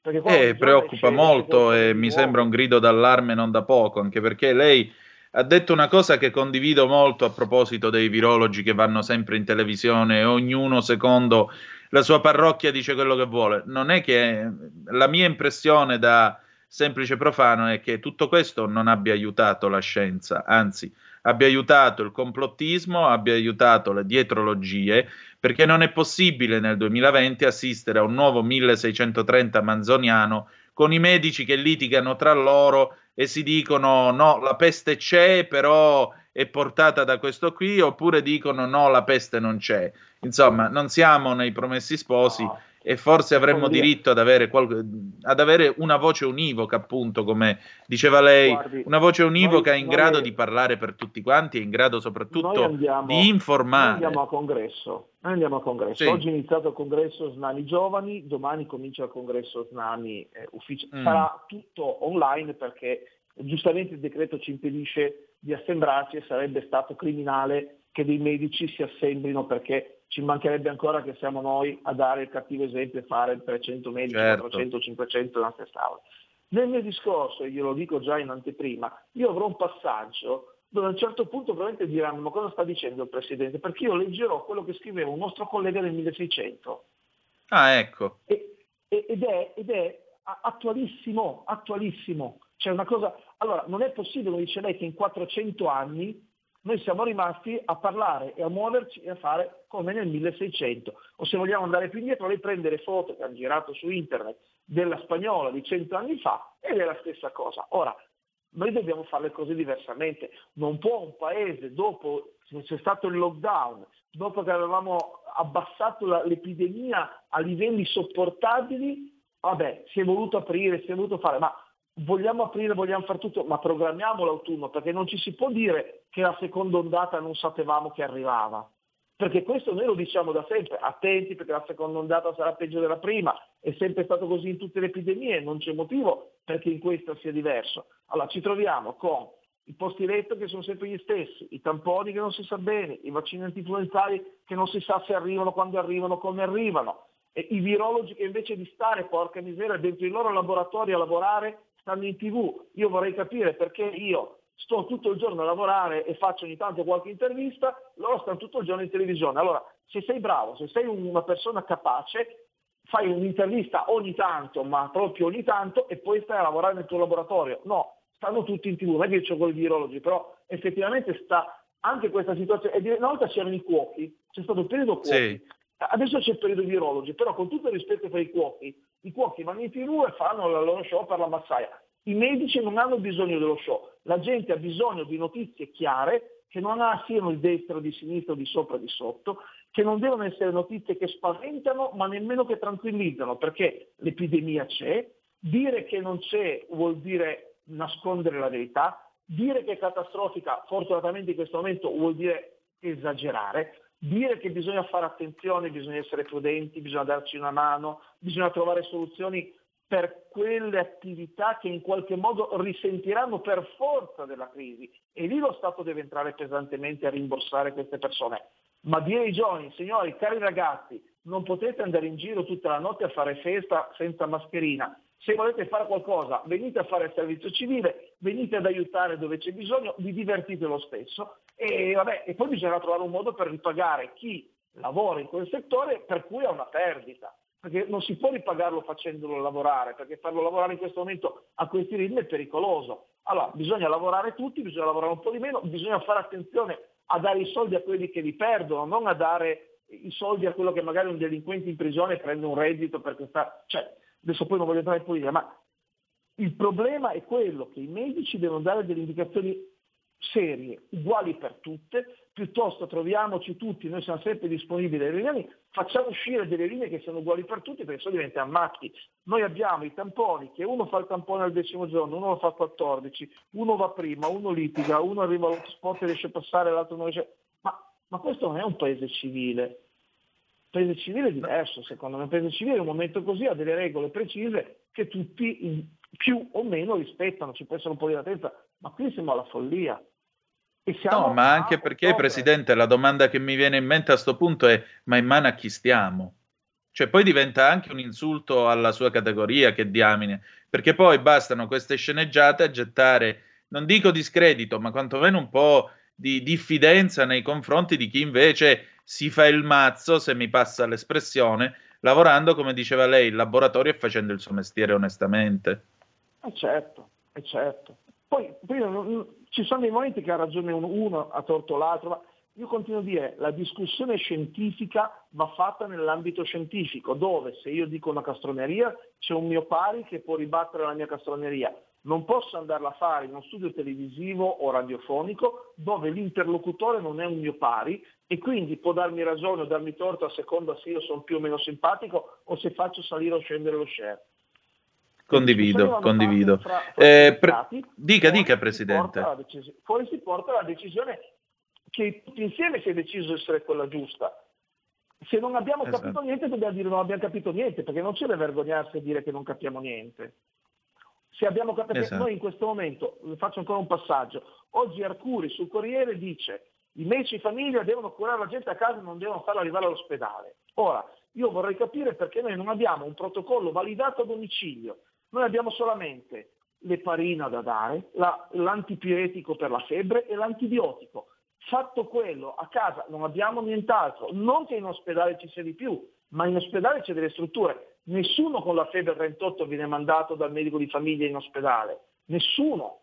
Eh, preoccupa molto e mi sembra un grido d'allarme non da poco, anche perché lei ha detto una cosa che condivido molto a proposito dei virologi che vanno sempre in televisione, ognuno secondo la sua parrocchia dice quello che vuole. Non è che la mia impressione da semplice profano è che tutto questo non abbia aiutato la scienza, anzi, abbia aiutato il complottismo, abbia aiutato le dietrologie, perché non è possibile nel duemilaventi assistere a un nuovo milleseicentotrenta manzoniano con i medici che litigano tra loro e si dicono no, la peste c'è, però è portata da questo qui, oppure dicono no, la peste non c'è. Insomma, non siamo nei promessi sposi, no. E forse avremmo Oddio. diritto ad avere, qual- ad avere una voce univoca, appunto, come diceva lei, Guardi, una voce univoca noi, in noi, grado di parlare per tutti quanti, in grado soprattutto andiamo, di informare. Noi andiamo a congresso, noi andiamo a congresso. Sì. Oggi è iniziato il congresso SNAMI Giovani, domani comincia il congresso SNAMI eh, ufficiale, mm. sarà tutto online perché giustamente il decreto ci impedisce di assembrarci e sarebbe stato criminale che dei medici si assembrino, perché ci mancherebbe ancora che siamo noi a dare il cattivo esempio e fare trecento medici, certo. quattrocento, cinquecento nella stessa aula. Nel mio discorso, e glielo dico già in anteprima, io avrò un passaggio dove a un certo punto veramente diranno ma cosa sta dicendo il Presidente, perché io leggerò quello che scriveva un nostro collega nel milleseicento. Ah, ecco. E, ed, è, ed è attualissimo, attualissimo. C'è una cosa. Allora, non è possibile, come dice lei, che in quattrocento anni noi siamo rimasti a parlare e a muoverci e a fare come nel milleseicento. O se vogliamo andare più indietro, lei prende le foto che hanno girato su internet della Spagnola di cento anni fa ed è la stessa cosa. Ora, noi dobbiamo fare le cose diversamente. Non può un paese, dopo che c'è stato il lockdown, dopo che avevamo abbassato la, l'epidemia a livelli sopportabili, vabbè, si è voluto aprire, si è voluto fare, ma vogliamo aprire, vogliamo far tutto, ma programmiamo l'autunno, perché non ci si può dire che la seconda ondata non sapevamo che arrivava, perché questo noi lo diciamo da sempre, attenti perché la seconda ondata sarà peggio della prima, è sempre stato così in tutte le epidemie, non c'è motivo perché in questa sia diverso. Allora ci troviamo con i posti letto che sono sempre gli stessi, i tamponi che non si sa bene, i vaccini antinfluenzali che non si sa se arrivano, quando arrivano, come arrivano, e i virologi che invece di stare, porca miseria, dentro i loro laboratori a lavorare stanno in tv. Io vorrei capire perché io sto tutto il giorno a lavorare e faccio ogni tanto qualche intervista, loro stanno tutto il giorno in televisione. Allora, se sei bravo, se sei una persona capace, fai un'intervista ogni tanto, ma proprio ogni tanto, e poi stai a lavorare nel tuo laboratorio. No, stanno tutti in tv, non è che c'ho con i virologi, però effettivamente sta anche questa situazione. E una volta c'erano i cuochi, c'è stato il periodo cuochi, sì. Adesso c'è il periodo virologi, però con tutto il rispetto per i cuochi, i cuochi vanno in tv e fanno la loro show per la massaia. I medici non hanno bisogno dello show, la gente ha bisogno di notizie chiare, che non siano di destra, di sinistra, di sopra, di sotto, che non devono essere notizie che spaventano ma nemmeno che tranquillizzano, perché l'epidemia c'è, dire che non c'è vuol dire nascondere la verità, dire che è catastrofica fortunatamente in questo momento vuol dire esagerare. Dire che bisogna fare attenzione, bisogna essere prudenti, bisogna darci una mano, bisogna trovare soluzioni per quelle attività che in qualche modo risentiranno per forza della crisi, e lì lo Stato deve entrare pesantemente a rimborsare queste persone. Ma dire ai giovani, signori, cari ragazzi, non potete andare in giro tutta la notte a fare festa senza mascherina, se volete fare qualcosa venite a fare il servizio civile, venite ad aiutare dove c'è bisogno, vi divertite lo stesso. E, vabbè, e poi bisognerà trovare un modo per ripagare chi lavora in quel settore per cui ha una perdita, perché non si può ripagarlo facendolo lavorare, perché farlo lavorare in questo momento a questi ritmi è pericoloso. Allora bisogna lavorare tutti, bisogna lavorare un po' di meno, bisogna fare attenzione a dare i soldi a quelli che li perdono, non a dare i soldi a quello che magari un delinquente in prigione prende un reddito perché sta... Cioè, adesso poi non voglio entrare in politica, ma il problema è quello che i medici devono dare delle indicazioni serie, uguali per tutte, piuttosto troviamoci tutti, noi siamo sempre disponibili alle riunioni, facciamo uscire delle linee che siano uguali per tutti, perché sennò diventiamo matti. Noi abbiamo i tamponi, che uno fa il tampone al decimo giorno, uno lo fa al quattordici, uno va prima, uno litiga, uno arriva all'hotspot e riesce a passare, l'altro non riesce. Ma, ma questo non è un paese civile. Il paese civile è diverso, secondo me. Il paese civile in un momento così ha delle regole precise che tutti in più o meno rispettano, ci può essere un po' di latenza, ma qui siamo alla follia. E siamo no, ma anche perché, sopra. Presidente, la domanda che mi viene in mente a sto punto è: ma in mano a chi stiamo? Cioè, poi diventa anche un insulto alla sua categoria, che diamine, perché poi bastano queste sceneggiate a gettare, non dico discredito, ma quantomeno un po' di diffidenza nei confronti di chi invece si fa il mazzo, se mi passa l'espressione, lavorando, come diceva lei, in laboratorio e facendo il suo mestiere onestamente. Eh certo, eh certo. Poi, poi non, ci sono dei momenti che ha ragione uno, ha torto l'altro, ma io continuo a dire la discussione scientifica va fatta nell'ambito scientifico, dove se io dico una castroneria c'è un mio pari che può ribattere la mia castroneria. Non posso andarla a fare in uno studio televisivo o radiofonico dove l'interlocutore non è un mio pari e quindi può darmi ragione o darmi torto a seconda se io sono più o meno simpatico o se faccio salire o scendere lo share. Condivido, condivido. Fra, fra eh, pre- dica, dica, Presidente. Decisi- poi si porta la decisione che tutti insieme si è deciso essere quella giusta. Se non abbiamo esatto. capito niente dobbiamo dire non abbiamo capito niente, perché non c'è da vergognarsi a dire che non capiamo niente. Se abbiamo capito, esatto. Noi in questo momento, faccio ancora un passaggio, oggi Arcuri sul Corriere dice i medici di famiglia devono curare la gente a casa e non devono farla arrivare all'ospedale. Ora, io vorrei capire perché noi non abbiamo un protocollo validato a domicilio, noi abbiamo solamente l'eparina da dare, la, l'antipiretico per la febbre e l'antibiotico. Fatto quello, a casa non abbiamo nient'altro, non che in ospedale ci sia di più, ma in ospedale c'è delle strutture. Nessuno con la febbre trentotto viene mandato dal medico di famiglia in ospedale, nessuno.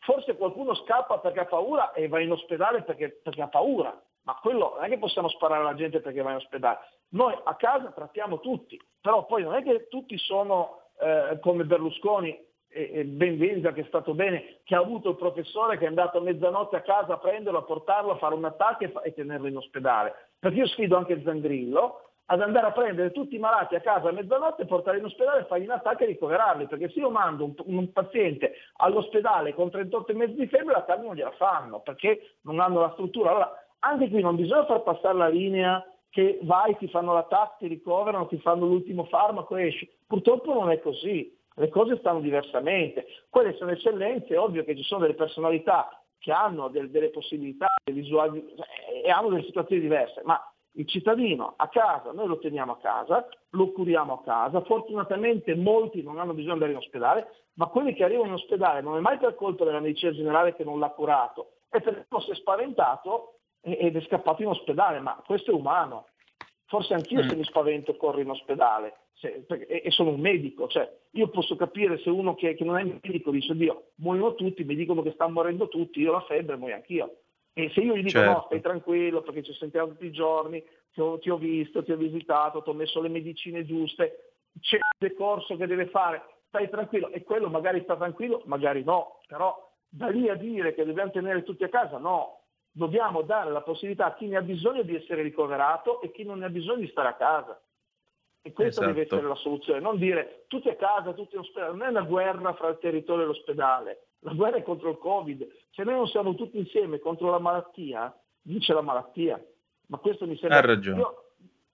Forse qualcuno scappa perché ha paura e va in ospedale perché, perché ha paura, ma quello non è che possiamo sparare alla gente perché va in ospedale. Noi a casa trattiamo tutti, però poi non è che tutti sono eh, come Berlusconi e, e Benvenza, che è stato bene, che ha avuto il professore che è andato a mezzanotte a casa a prenderlo, a portarlo, a fare un attacco e, fa- e tenerlo in ospedale. Perché io sfido anche Zangrillo ad andare a prendere tutti i malati a casa a mezzanotte, portarli in ospedale, fargli un attacco e ricoverarli, perché se io mando un, un paziente all'ospedale con trentotto e mezzo di febbre, la casa non gliela fanno, perché non hanno la struttura. Allora, anche qui non bisogna far passare la linea che vai, ti fanno l'attacco, ti ricoverano, ti fanno l'ultimo farmaco e esci. Purtroppo non è così, le cose stanno diversamente. Quelle sono eccellenze, è ovvio che ci sono delle personalità che hanno del, delle possibilità visuali e hanno delle situazioni diverse, ma il cittadino a casa, noi lo teniamo a casa, lo curiamo a casa, fortunatamente molti non hanno bisogno di andare in ospedale, ma quelli che arrivano in ospedale non è mai per colpa della medicina generale che non l'ha curato, è perché uno si è spaventato ed è scappato in ospedale, ma questo è umano. Forse anch'io mm. se mi spavento corro in ospedale se, perché, e sono un medico, cioè io posso capire se uno che, che non è medico dice Dio, muoiono tutti, mi dicono che stanno morendo tutti, io ho la febbre, muoio anch'io. E se io gli dico certo. no, stai tranquillo perché ci sentiamo tutti i giorni, ti ho, ti ho visto, ti ho visitato, ti ho messo le medicine giuste, c'è il decorso che deve fare, stai tranquillo, e quello magari sta tranquillo, magari no, però da lì a dire che dobbiamo tenere tutti a casa, no, dobbiamo dare la possibilità a chi ne ha bisogno di essere ricoverato e chi non ne ha bisogno di stare a casa. E questa esatto. deve essere la soluzione, non dire tutti a casa, tutti in ospedale, non è una guerra fra il territorio e l'ospedale. La guerra è contro il Covid. Se noi non siamo tutti insieme contro la malattia, vince la malattia. Ma questo mi sembra... Ha ragione. Io,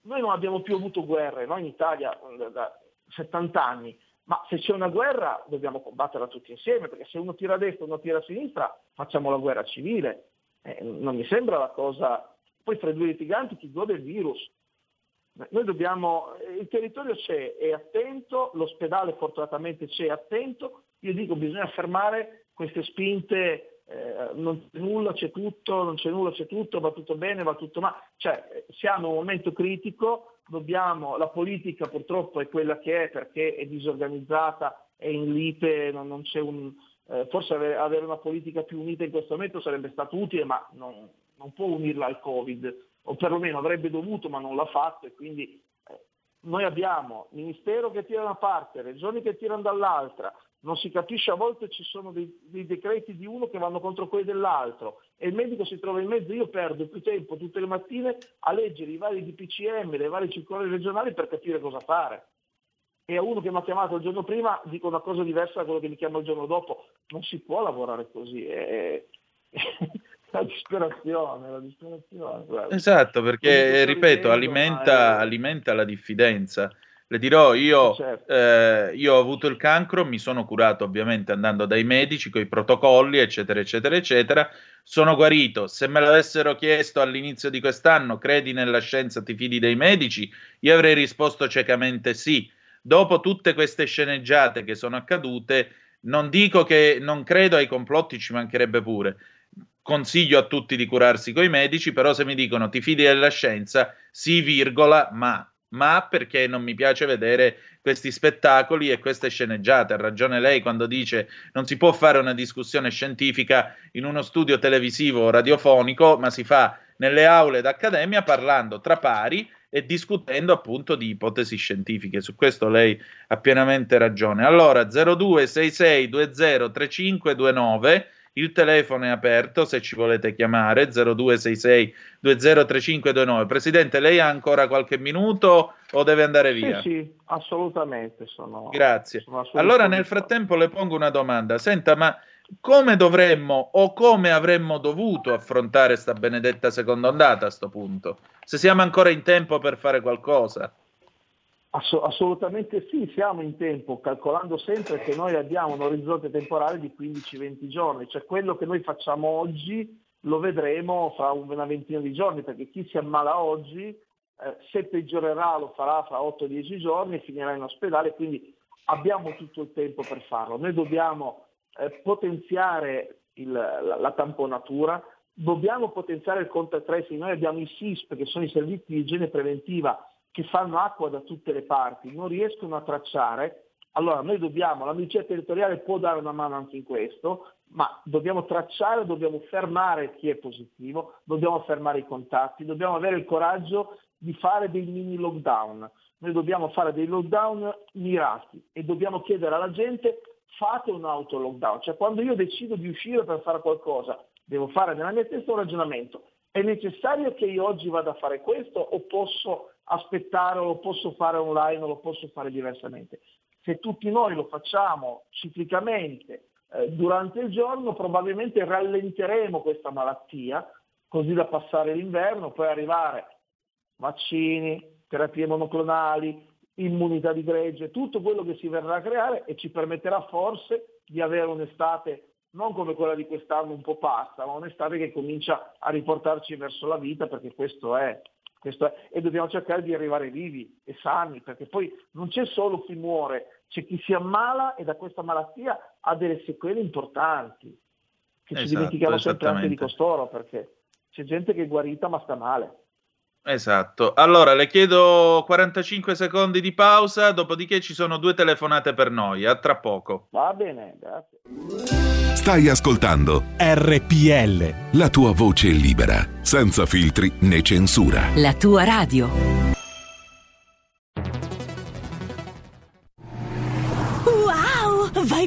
noi non abbiamo più avuto guerre, no? In Italia da settanta anni. Ma se c'è una guerra dobbiamo combatterla tutti insieme, perché se uno tira a destra e uno tira a sinistra facciamo la guerra civile. Eh, non mi sembra la cosa... Poi fra i due litiganti chi gode il virus? Noi dobbiamo... Il territorio c'è, è attento, l'ospedale fortunatamente c'è, è attento. Io dico bisogna fermare queste spinte, eh, non c'è nulla, c'è tutto, non c'è nulla, c'è tutto, va tutto bene, va tutto male. Cioè siamo in un momento critico, dobbiamo, la politica purtroppo è quella che è perché è disorganizzata, è in lite, non, non c'è un, eh, forse avere, avere una politica più unita in questo momento sarebbe stato utile, ma non, non può unirla al Covid, o perlomeno avrebbe dovuto ma non l'ha fatto e quindi eh, noi abbiamo ministero che tira da una parte, regioni che tirano dall'altra. Non si capisce, a volte ci sono dei, dei decreti di uno che vanno contro quelli dell'altro e il medico si trova in mezzo. Io perdo più tempo tutte le mattine a leggere i vari D P C M, le varie circolari regionali per capire cosa fare. E a uno che mi ha chiamato il giorno prima dico una cosa diversa da quello che mi chiama il giorno dopo. Non si può lavorare così. È... La disperazione, la disperazione. Guarda. Esatto, perché, ripeto, alimenta, è... alimenta la diffidenza. Le dirò, io, certo. eh, io ho avuto il cancro, mi sono curato ovviamente andando dai medici, con i protocolli, eccetera, eccetera, eccetera. Sono guarito. Se me l'avessero chiesto all'inizio di quest'anno, credi nella scienza, ti fidi dei medici? Io avrei risposto ciecamente sì. Dopo tutte queste sceneggiate che sono accadute, non dico che non credo ai complotti, ci mancherebbe pure. Consiglio a tutti di curarsi coi medici, però se mi dicono ti fidi della scienza, sì, virgola, ma... ma perché non mi piace vedere questi spettacoli e queste sceneggiate. Ha ragione lei quando dice non si può fare una discussione scientifica in uno studio televisivo o radiofonico, ma si fa nelle aule d'accademia parlando tra pari e discutendo appunto di ipotesi scientifiche. Su questo lei ha pienamente ragione. Allora, zero due sei sei due zero tre cinque due nove, il telefono è aperto se ci volete chiamare, zero due sei sei due zero tre cinque due nove. Presidente, lei ha ancora qualche minuto o deve andare via? Sì, sì, assolutamente. Sono, Grazie. Sono assolutamente. Allora nel frattempo le pongo una domanda. Senta, ma come dovremmo o come avremmo dovuto affrontare sta benedetta seconda ondata a sto punto? Se siamo ancora in tempo per fare qualcosa? Assolutamente sì, siamo in tempo, calcolando sempre che noi abbiamo un orizzonte temporale di quindici venti giorni, cioè quello che noi facciamo oggi lo vedremo fra una ventina di giorni, perché chi si ammala oggi eh, se peggiorerà lo farà fra otto dieci giorni e finirà in ospedale, quindi abbiamo tutto il tempo per farlo. Noi dobbiamo eh, potenziare il, la, la tamponatura, dobbiamo potenziare il contact tracing. Noi abbiamo i S I S P, che sono i servizi di igiene preventiva, che fanno acqua da tutte le parti, non riescono a tracciare. Allora noi dobbiamo, la medicina territoriale può dare una mano anche in questo, ma dobbiamo tracciare, dobbiamo fermare chi è positivo, dobbiamo fermare i contatti, dobbiamo avere il coraggio di fare dei mini lockdown. Noi dobbiamo fare dei lockdown mirati e dobbiamo chiedere alla gente: fate un auto lockdown, cioè quando io decido di uscire per fare qualcosa, devo fare nella mia testa un ragionamento: è necessario che io oggi vada a fare questo o posso aspettare, o lo posso fare online, o lo posso fare diversamente? Se tutti noi lo facciamo ciclicamente eh, durante il giorno, probabilmente rallenteremo questa malattia, così da passare l'inverno, poi arrivare vaccini, terapie monoclonali, immunità di gregge, tutto quello che si verrà a creare, e ci permetterà forse di avere un'estate non come quella di quest'anno un po' pazza, ma un'estate che comincia a riportarci verso la vita, perché questo è Questo è, e dobbiamo cercare di arrivare vivi e sani, perché poi non c'è solo chi muore, c'è chi si ammala e da questa malattia ha delle sequele importanti, che esatto, ci dimentichiamo sempre anche di costoro, perché c'è gente che è guarita ma sta male. Esatto. Allora le chiedo quarantacinque secondi di pausa, dopodiché ci sono due telefonate per noi. A tra poco. Va bene, grazie. Stai ascoltando R P L, la tua voce libera, senza filtri né censura. La tua radio. Wow, vai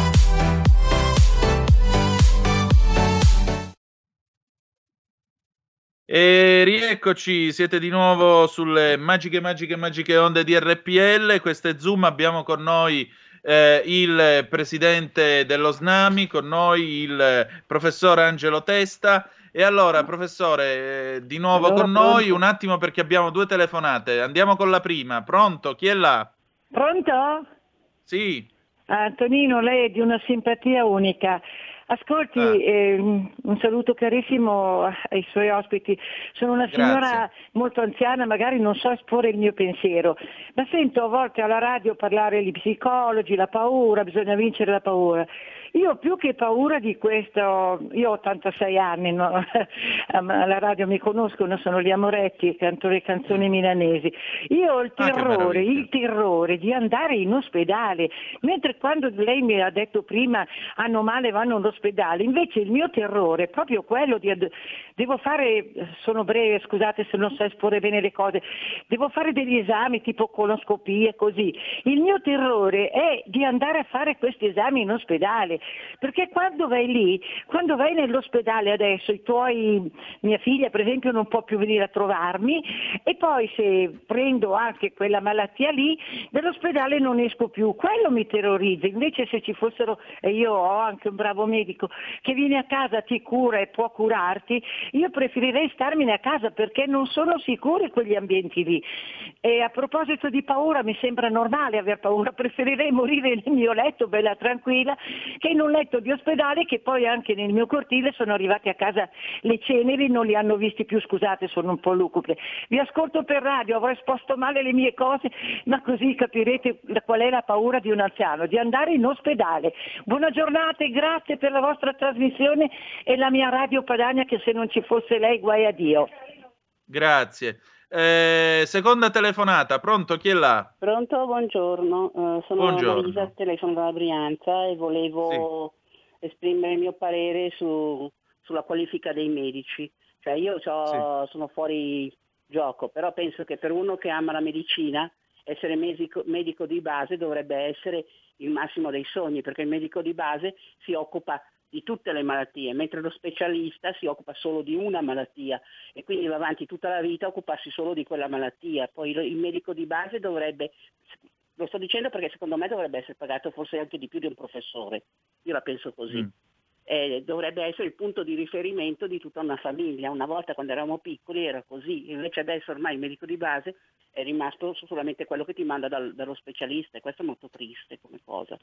E rieccoci, siete di nuovo sulle magiche, magiche, magiche onde di R P L. Questo è Zoom, abbiamo con noi Eh, il presidente dello SNAMI, con noi il professor Angelo Testa. E allora professore, eh, di nuovo allora, con pronto. Noi un attimo, perché abbiamo due telefonate. Andiamo con la prima. Pronto? Chi è là? Pronto? Sì. Antonino, lei è di una simpatia unica. Ascolti, ah. eh, un saluto carissimo ai suoi ospiti. Sono una Grazie. Signora molto anziana, magari non so esporre il mio pensiero, ma sento a volte alla radio parlare gli psicologi, la paura, bisogna vincere la paura. Io più che paura di questo, io ho ottantasei anni, no? Alla radio mi conoscono, sono gli Amoretti, canto le canzoni milanesi. Io ho il terrore, ah, il terrore di andare in ospedale, mentre quando lei mi ha detto prima hanno male, vanno all'ospedale, invece il mio terrore è proprio quello di, ad... devo fare, sono breve, scusate se non so esporre bene le cose, devo fare degli esami tipo colonscopia, così. Il mio terrore è di andare a fare questi esami in ospedale. perché quando vai lì, quando vai nell'ospedale adesso, i tuoi, mia figlia per esempio non può più venire a trovarmi, e poi se prendo anche quella malattia lì, dall'ospedale non esco più, quello mi terrorizza. Invece se ci fossero, e io ho anche un bravo medico che viene a casa, ti cura e può curarti, io preferirei starmene a casa perché non sono sicuri quegli ambienti lì. E a proposito di paura, mi sembra normale aver paura, preferirei morire nel mio letto bella tranquilla che in un letto di ospedale, che poi anche nel mio cortile sono arrivati a casa le ceneri, non li hanno visti più, scusate sono un po' lucubre, vi ascolto per radio, avrò esposto male le mie cose, ma così capirete qual è la paura di un anziano, di andare in ospedale. Buona giornata e grazie per la vostra trasmissione e la mia radio Padania, che se non ci fosse lei guai a Dio. Grazie. Eh, seconda telefonata, pronto, chi è là? Pronto, buongiorno, uh, sono buongiorno. Marisa, telefono dalla Brianza e volevo sì. esprimere il mio parere su, sulla qualifica dei medici. Cioè io so, sì. sono fuori gioco, però penso che per uno che ama la medicina essere medico, medico di base dovrebbe essere il massimo dei sogni, perché il medico di base si occupa di tutte le malattie, mentre lo specialista si occupa solo di una malattia e quindi va avanti tutta la vita a occuparsi solo di quella malattia. Poi il medico di base dovrebbe, lo sto dicendo perché secondo me dovrebbe essere pagato forse anche di più di un professore, io la penso così, mm. eh, dovrebbe essere il punto di riferimento di tutta una famiglia. Una volta quando eravamo piccoli era così, invece adesso ormai il medico di base è rimasto solamente quello che ti manda dal, dallo specialista, e questo è molto triste come cosa,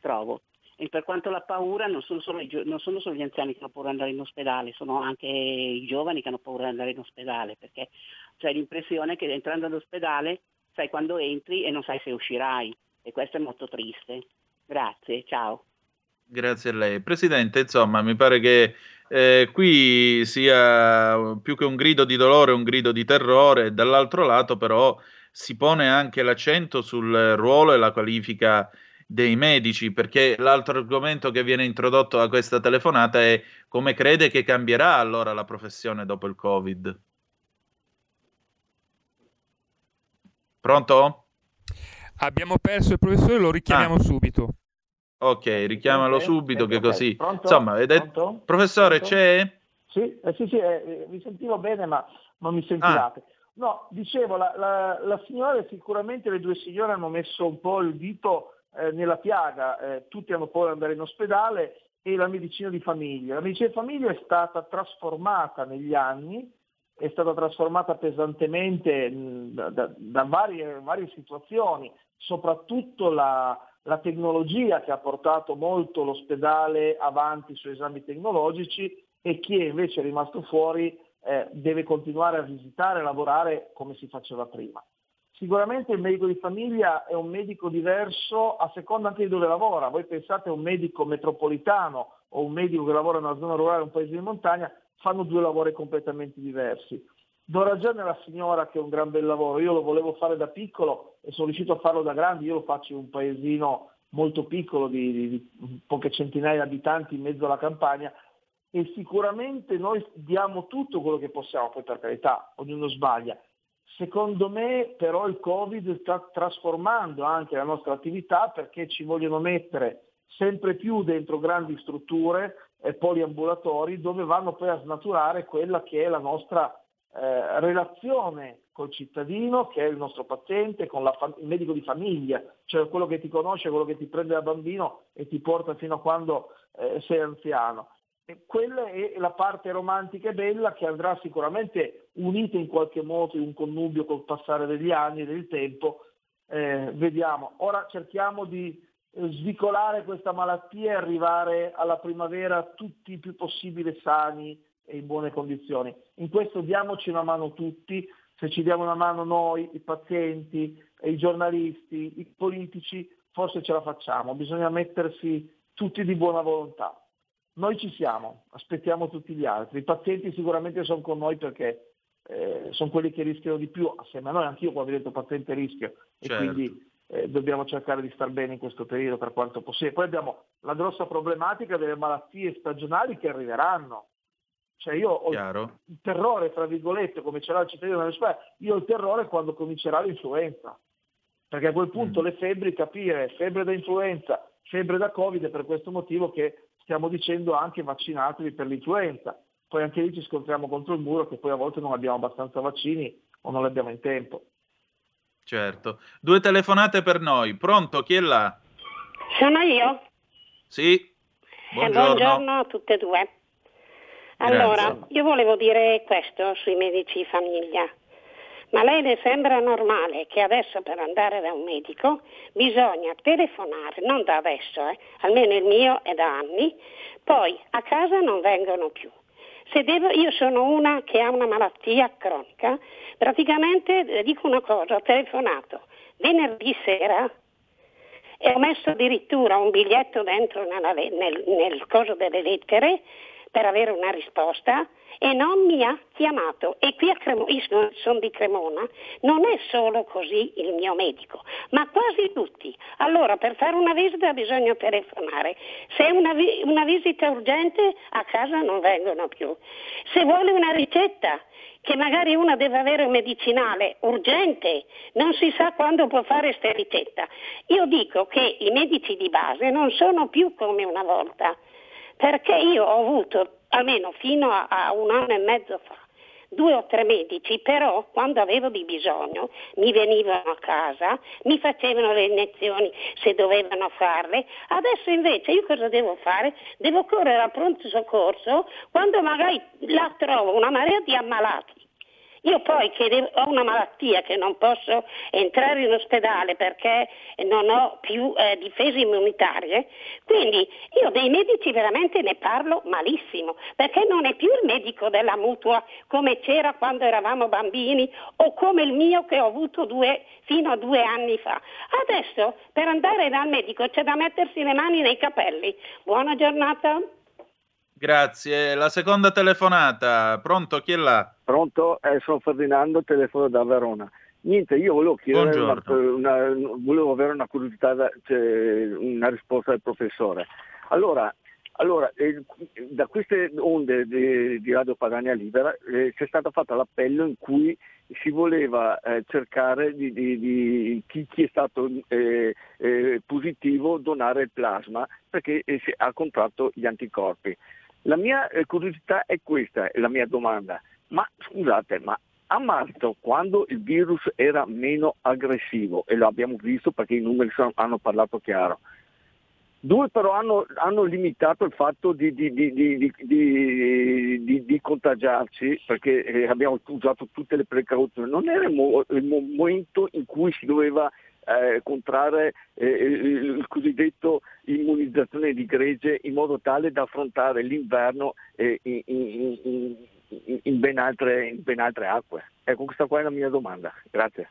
trovo. E per quanto la paura, non sono solo, i, non sono solo gli anziani che hanno paura di andare in ospedale, sono anche i giovani che hanno paura di andare in ospedale, perché c'è l'impressione che entrando all'ospedale sai quando entri e non sai se uscirai, e questo è molto triste. Grazie, ciao. Grazie a lei. Presidente, insomma, mi pare che eh, qui sia più che un grido di dolore, un grido di terrore. Dall'altro lato però si pone anche l'accento sul ruolo e la qualifica dei medici, perché l'altro argomento che viene introdotto a questa telefonata è come crede che cambierà allora la professione dopo il Covid. Pronto? Abbiamo perso il professore, lo richiamiamo ah. subito. Ok, richiamalo okay. subito okay. che così. Pronto? Insomma, ed è... Pronto? Professore, Pronto? C'è? Sì, eh, sì, sì eh, mi sentivo bene, ma non mi sentivate. Ah. No, dicevo, la, la, la signora, sicuramente le due signore hanno messo un po' il dito nella piaga, eh, tutti hanno paura di andare in ospedale, e la medicina di famiglia. La medicina di famiglia è stata trasformata negli anni, è stata trasformata pesantemente mh, da, da, da varie, varie situazioni, soprattutto la, la tecnologia che ha portato molto l'ospedale avanti sui esami tecnologici, e chi è invece rimasto fuori eh, deve continuare a visitare e lavorare come si faceva prima. Sicuramente il medico di famiglia è un medico diverso a seconda anche di dove lavora. Voi pensate a un medico metropolitano o un medico che lavora in una zona rurale, in un paese di montagna, fanno due lavori completamente diversi. Do ragione alla signora che è un gran bel lavoro, io lo volevo fare da piccolo e sono riuscito a farlo da grande, io lo faccio in un paesino molto piccolo di, di, di poche centinaia di abitanti in mezzo alla campagna, e sicuramente noi diamo tutto quello che possiamo, poi per carità, ognuno sbaglia. Secondo me però il Covid sta trasformando anche la nostra attività, perché ci vogliono mettere sempre più dentro grandi strutture e poliambulatori, dove vanno poi a snaturare quella che è la nostra eh, relazione col cittadino, che è il nostro paziente, con la fam- il medico di famiglia, cioè quello che ti conosce, quello che ti prende da bambino e ti porta fino a quando eh, sei anziano. E quella è la parte romantica e bella, che andrà sicuramente unita in qualche modo in un connubio col passare degli anni e del tempo. Eh, vediamo. Ora cerchiamo di svicolare questa malattia e arrivare alla primavera tutti il più possibile sani e in buone condizioni. In questo diamoci una mano tutti, se ci diamo una mano noi, i pazienti, i giornalisti, i politici, forse ce la facciamo. Bisogna mettersi tutti di buona volontà. Noi ci siamo, aspettiamo tutti gli altri. I pazienti sicuramente sono con noi, perché eh, sono quelli che rischiano di più, assieme a noi. Anch'io quando ho detto paziente rischio, e certo. quindi eh, dobbiamo cercare di star bene in questo periodo per quanto possibile. Poi abbiamo la grossa problematica delle malattie stagionali che arriveranno. Cioè io ho Chiaro. il terrore, tra virgolette, come c'era il cittadino della scuola, io ho il terrore quando comincerà l'influenza. Perché a quel punto mm. le febbri, capire, febbre da influenza, sempre da Covid, e per questo motivo che stiamo dicendo anche vaccinatevi per l'influenza. Poi anche lì ci scontriamo contro il muro, che poi a volte non abbiamo abbastanza vaccini o non li abbiamo in tempo. Certo. Due telefonate per noi. Pronto, chi è là? Sono io. Sì. Buongiorno, eh, buongiorno a tutte e due. Allora, Grazie. Io volevo dire questo sui medici famiglia. Ma lei le sembra normale che adesso per andare da un medico bisogna telefonare, non da adesso, eh, almeno il mio è da anni, poi a casa non vengono più. Se devo, io sono una che ha una malattia cronica, praticamente dico una cosa, ho telefonato venerdì sera e ho messo addirittura un biglietto dentro nella, nel, nel coso delle lettere per avere una risposta, e non mi ha chiamato. E qui a Cremona, io sono di Cremona, non è solo così il mio medico, ma quasi tutti. Allora per fare una visita bisogna telefonare, se è una, vi- una visita urgente a casa non vengono più, se vuole una ricetta, che magari una deve avere un medicinale urgente, non si sa quando può fare questa ricetta. Io dico che i medici di base non sono più come una volta, perché io ho avuto almeno fino a, a un anno e mezzo fa, due o tre medici, però quando avevo di bisogno mi venivano a casa, mi facevano le iniezioni se dovevano farle. Adesso invece io cosa devo fare? Devo correre al pronto soccorso quando magari la trovo una marea di ammalati. Io poi che devo, ho una malattia che non posso entrare in ospedale perché non ho più eh, difese immunitarie, quindi io dei medici veramente ne parlo malissimo, perché non è più il medico della mutua come c'era quando eravamo bambini, o come il mio che ho avuto due, fino a due anni fa. Adesso per andare dal medico c'è da mettersi le mani nei capelli. Buona giornata. Grazie. La seconda telefonata. Pronto, chi è là? Pronto, eh, sono Ferdinando, telefono da Verona. Niente, io volevo chiedere una, una, volevo avere una curiosità, da, cioè, una risposta del professore. Allora, allora eh, da queste onde di, di Radio Padania Libera eh, c'è stato fatto l'appello in cui si voleva eh, cercare di, di, di chi, chi è stato eh, eh, positivo donare il plasma, perché eh, ha contratto gli anticorpi. La mia curiosità è questa, è la mia domanda. Ma scusate, ma a marzo, quando il virus era meno aggressivo, e lo abbiamo visto perché i numeri sono, hanno parlato chiaro, due però hanno, hanno limitato il fatto di, di, di, di, di, di, di contagiarci, perché abbiamo usato tutte le precauzioni. Non era il, mo- il momento in cui si doveva Eh, contrarre eh, il cosiddetto immunizzazione di gregge, in modo tale da affrontare l'inverno eh, in, in, in, in, ben altre, in ben altre acque. Ecco, questa qua è la mia domanda. Grazie.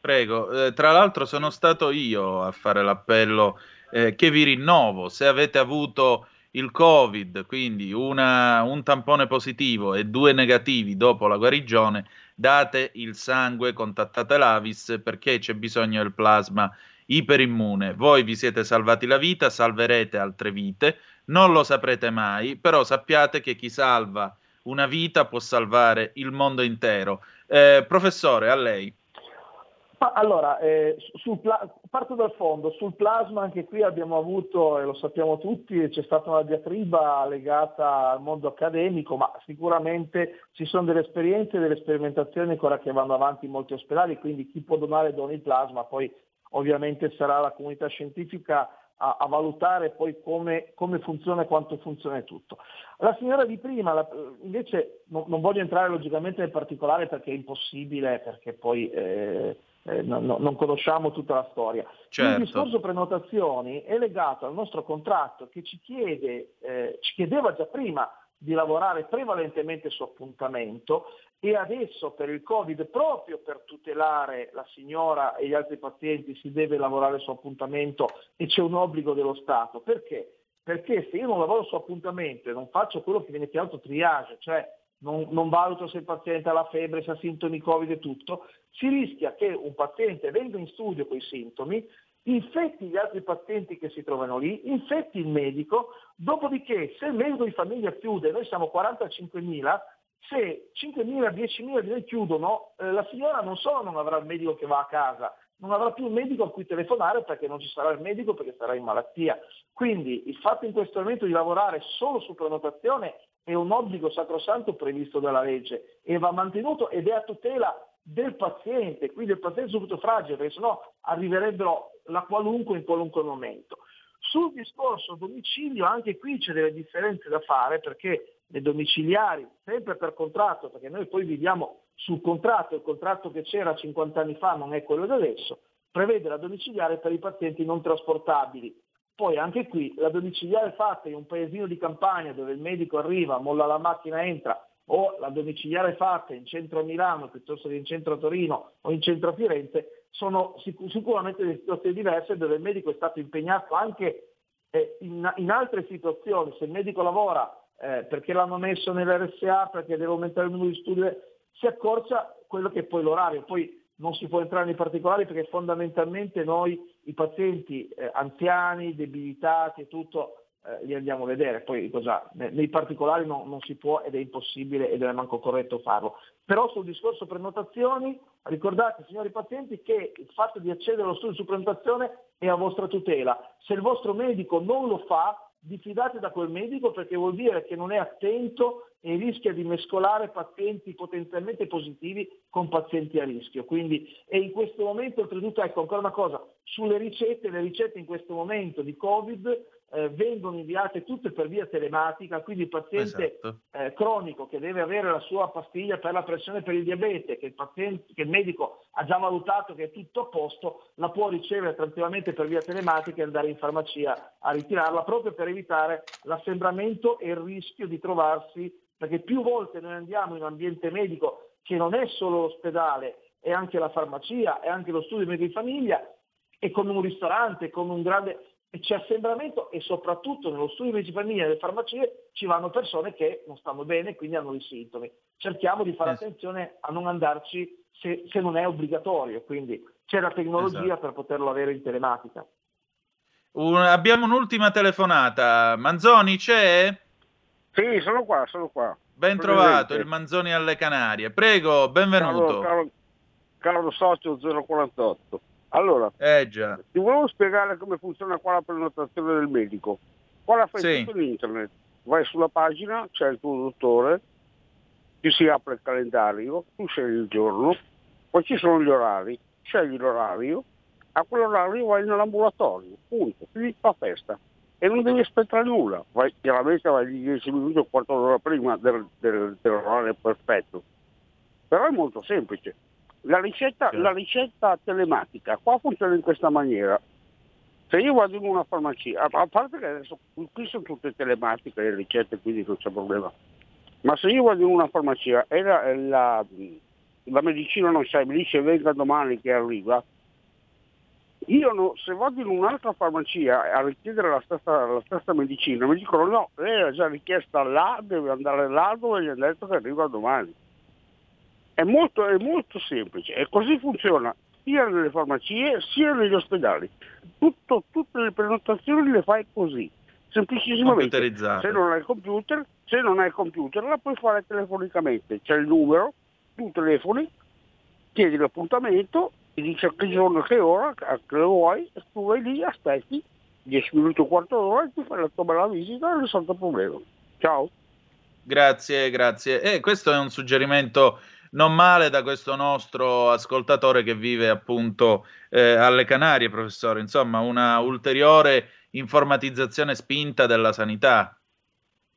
Prego. Eh, tra l'altro sono stato io a fare l'appello eh, che vi rinnovo. Se avete avuto il Covid, quindi una, un tampone positivo e due negativi dopo la guarigione, date il sangue, contattate l'Avis, perché c'è bisogno del plasma iperimmune. Voi vi siete salvati la vita, salverete altre vite, non lo saprete mai, però sappiate che chi salva una vita può salvare il mondo intero. Eh, professore, a lei. Allora, eh, sul pla- parto dal fondo, sul plasma anche qui abbiamo avuto, e lo sappiamo tutti, c'è stata una diatriba legata al mondo accademico, ma sicuramente ci sono delle esperienze e delle sperimentazioni ancora che vanno avanti in molti ospedali, quindi chi può donare doni il plasma, poi ovviamente sarà la comunità scientifica a, a valutare poi come, come funziona e quanto funziona tutto. La signora di prima, la, invece no, non voglio entrare logicamente nel particolare perché è impossibile, perché poi... Eh, Eh, no, no, non conosciamo tutta la storia. Certo. Il discorso prenotazioni è legato al nostro contratto che ci chiede, eh, ci chiedeva già prima di lavorare prevalentemente su appuntamento, e adesso per il Covid, proprio per tutelare la signora e gli altri pazienti, si deve lavorare su appuntamento, e c'è un obbligo dello Stato. Perché? Perché se io non lavoro su appuntamento e non faccio quello che viene chiamato triage, cioè Non, non valuto se il paziente ha la febbre, se ha sintomi Covid e tutto, si rischia che un paziente venga in studio con i sintomi, infetti gli altri pazienti che si trovano lì, infetti il medico, dopodiché se il medico di famiglia chiude, noi siamo quarantacinquemila, se cinquemila, diecimila di noi chiudono, eh, la signora non solo non avrà il medico che va a casa, non avrà più un medico a cui telefonare perché non ci sarà il medico, perché sarà in malattia. Quindi il fatto in questo momento di lavorare solo su prenotazione è un obbligo sacrosanto previsto dalla legge e va mantenuto, ed è a tutela del paziente, quindi il paziente subito fragile, perché sennò arriverebbero la qualunque in qualunque momento. Sul discorso domicilio anche qui c'è delle differenze da fare, perché nei domiciliari, sempre per contratto, perché noi poi viviamo sul contratto, il contratto che c'era cinquanta anni fa non è quello di adesso, prevede la domiciliare per i pazienti non trasportabili. Poi anche qui la domiciliare fatta in un paesino di campagna dove il medico arriva, molla la macchina, entra, o la domiciliare fatta in centro a Milano piuttosto che in centro a Torino o in centro a Firenze, sono sic- sicuramente delle situazioni diverse dove il medico è stato impegnato anche eh, in, in altre situazioni. Se il medico lavora eh, perché l'hanno messo nell'erre esse a, perché deve aumentare il numero di studi, si accorcia quello che è poi l'orario. Poi non si può entrare nei particolari perché fondamentalmente noi i pazienti eh, anziani, debilitati e tutto eh, li andiamo a vedere, poi cosa, nei particolari no, non si può ed è impossibile ed è manco corretto farlo. Però sul discorso prenotazioni ricordate, signori pazienti, che il fatto di accedere allo studio su prenotazione è a vostra tutela. Se il vostro medico non lo fa, diffidate da quel medico, perché vuol dire che non è attento e rischia di mescolare pazienti potenzialmente positivi con pazienti a rischio. Quindi, e in questo momento, oltretutto, ecco ancora una cosa, sulle ricette, le ricette in questo momento di Covid eh, vengono inviate tutte per via telematica, quindi il paziente esatto. eh, cronico che deve avere la sua pastiglia per la pressione e per il diabete, che il, paziente, che il medico ha già valutato che è tutto a posto, la può ricevere tranquillamente per via telematica e andare in farmacia a ritirarla, proprio per evitare l'assembramento e il rischio di trovarsi, perché più volte noi andiamo in un ambiente medico che non è solo l'ospedale, è anche la farmacia, è anche lo studio medico di famiglia, è come un ristorante, come un grande... c'è assembramento, e soprattutto nello studio medico di famiglia e nelle farmacie ci vanno persone che non stanno bene, quindi hanno dei sintomi. Cerchiamo di fare esatto. attenzione a non andarci se, se non è obbligatorio, quindi c'è la tecnologia esatto. per poterlo avere in telematica. Un, abbiamo un'ultima telefonata. Manzoni c'è? Sì, sono qua, sono qua. Ben trovato, il Manzoni alle Canarie. Prego, benvenuto. Caro, caro, caro socio zero quarantotto. Allora, eh già. ti volevo spiegare come funziona qua la prenotazione del medico. Qua la fai sì. tutto in internet. Vai sulla pagina, c'è il tuo dottore, ti si apre il calendario, tu scegli il giorno, poi ci sono gli orari, scegli l'orario, a quell'orario vai nell'ambulatorio, punto, quindi fa festa. E non devi aspettare nulla, vai, chiaramente vai di dieci minuti o quarto d'ora prima del, del, dell'orario perfetto. Però è molto semplice. La ricetta, sì. la ricetta telematica qua funziona in questa maniera. Se io vado in una farmacia, a parte che adesso qui sono tutte telematiche le ricette, quindi non c'è problema. Ma se io vado in una farmacia e la, la, la medicina non c'è, mi dice venga domani che arriva, io no, se vado in un'altra farmacia a richiedere la stessa, la stessa medicina, mi dicono no, lei ha già richiesta là, deve andare là dove gli hanno detto che arriva domani. È molto, è molto semplice, e così funziona sia nelle farmacie sia negli ospedali. Tutto, tutte le prenotazioni le fai così, semplicissimamente. Se non hai il computer, se non hai il computer la puoi fare telefonicamente, c'è il numero, tu telefoni, chiedi l'appuntamento, ti dice a che giorno, che ora, a che lo vuoi, tu vai lì, aspetti dieci minuti o quarto d'ora e ti fai la tua bella visita e risolto il problema. Ciao. Grazie, grazie. E eh, questo è un suggerimento non male da questo nostro ascoltatore che vive appunto eh, alle Canarie, professore. Insomma, una ulteriore informatizzazione spinta della sanità.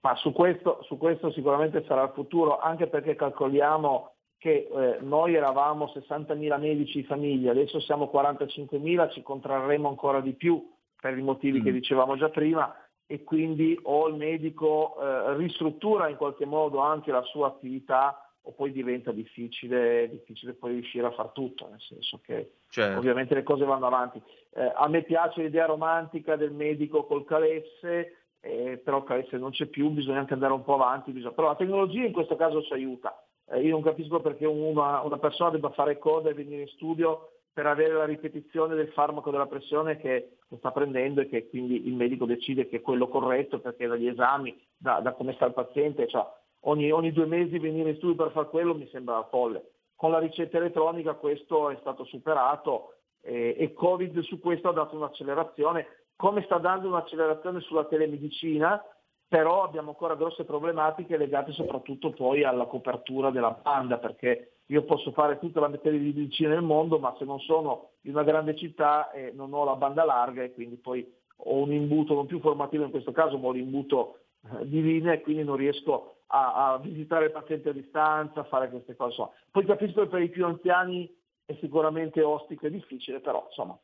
Ma su questo, su questo sicuramente sarà il futuro, anche perché calcoliamo che eh, noi eravamo sessantamila medici di famiglia, adesso siamo quarantacinquemila, ci contrarremo ancora di più per i motivi mm. che dicevamo già prima, e quindi o il medico eh, ristruttura in qualche modo anche la sua attività, o poi diventa difficile, difficile poi riuscire a far tutto, nel senso che certo. ovviamente le cose vanno avanti. Eh, a me piace l'idea romantica del medico col calesse, eh, però il calesse non c'è più, bisogna anche andare un po' avanti, bisogna... però la tecnologia in questo caso ci aiuta. Eh, io non capisco perché una, una persona debba fare coda e venire in studio per avere la ripetizione del farmaco della pressione che sta prendendo, e che quindi il medico decide che è quello corretto, perché dagli esami, da, da come sta il paziente, cioè Ogni, ogni due mesi venire in studio per far quello mi sembra folle. Con la ricetta elettronica questo è stato superato, eh, e Covid su questo ha dato un'accelerazione, come sta dando un'accelerazione sulla telemedicina, però abbiamo ancora grosse problematiche legate soprattutto poi alla copertura della banda, perché io posso fare tutta la telemedicina nel mondo, ma se non sono in una grande città eh, non ho la banda larga e quindi poi ho un imbuto non più formativo in questo caso, ma ho l'imbuto eh, di linea e quindi non riesco a, a visitare il paziente a distanza, a fare queste cose. Insomma. Poi capisco che per i più anziani è sicuramente ostico e difficile, però insomma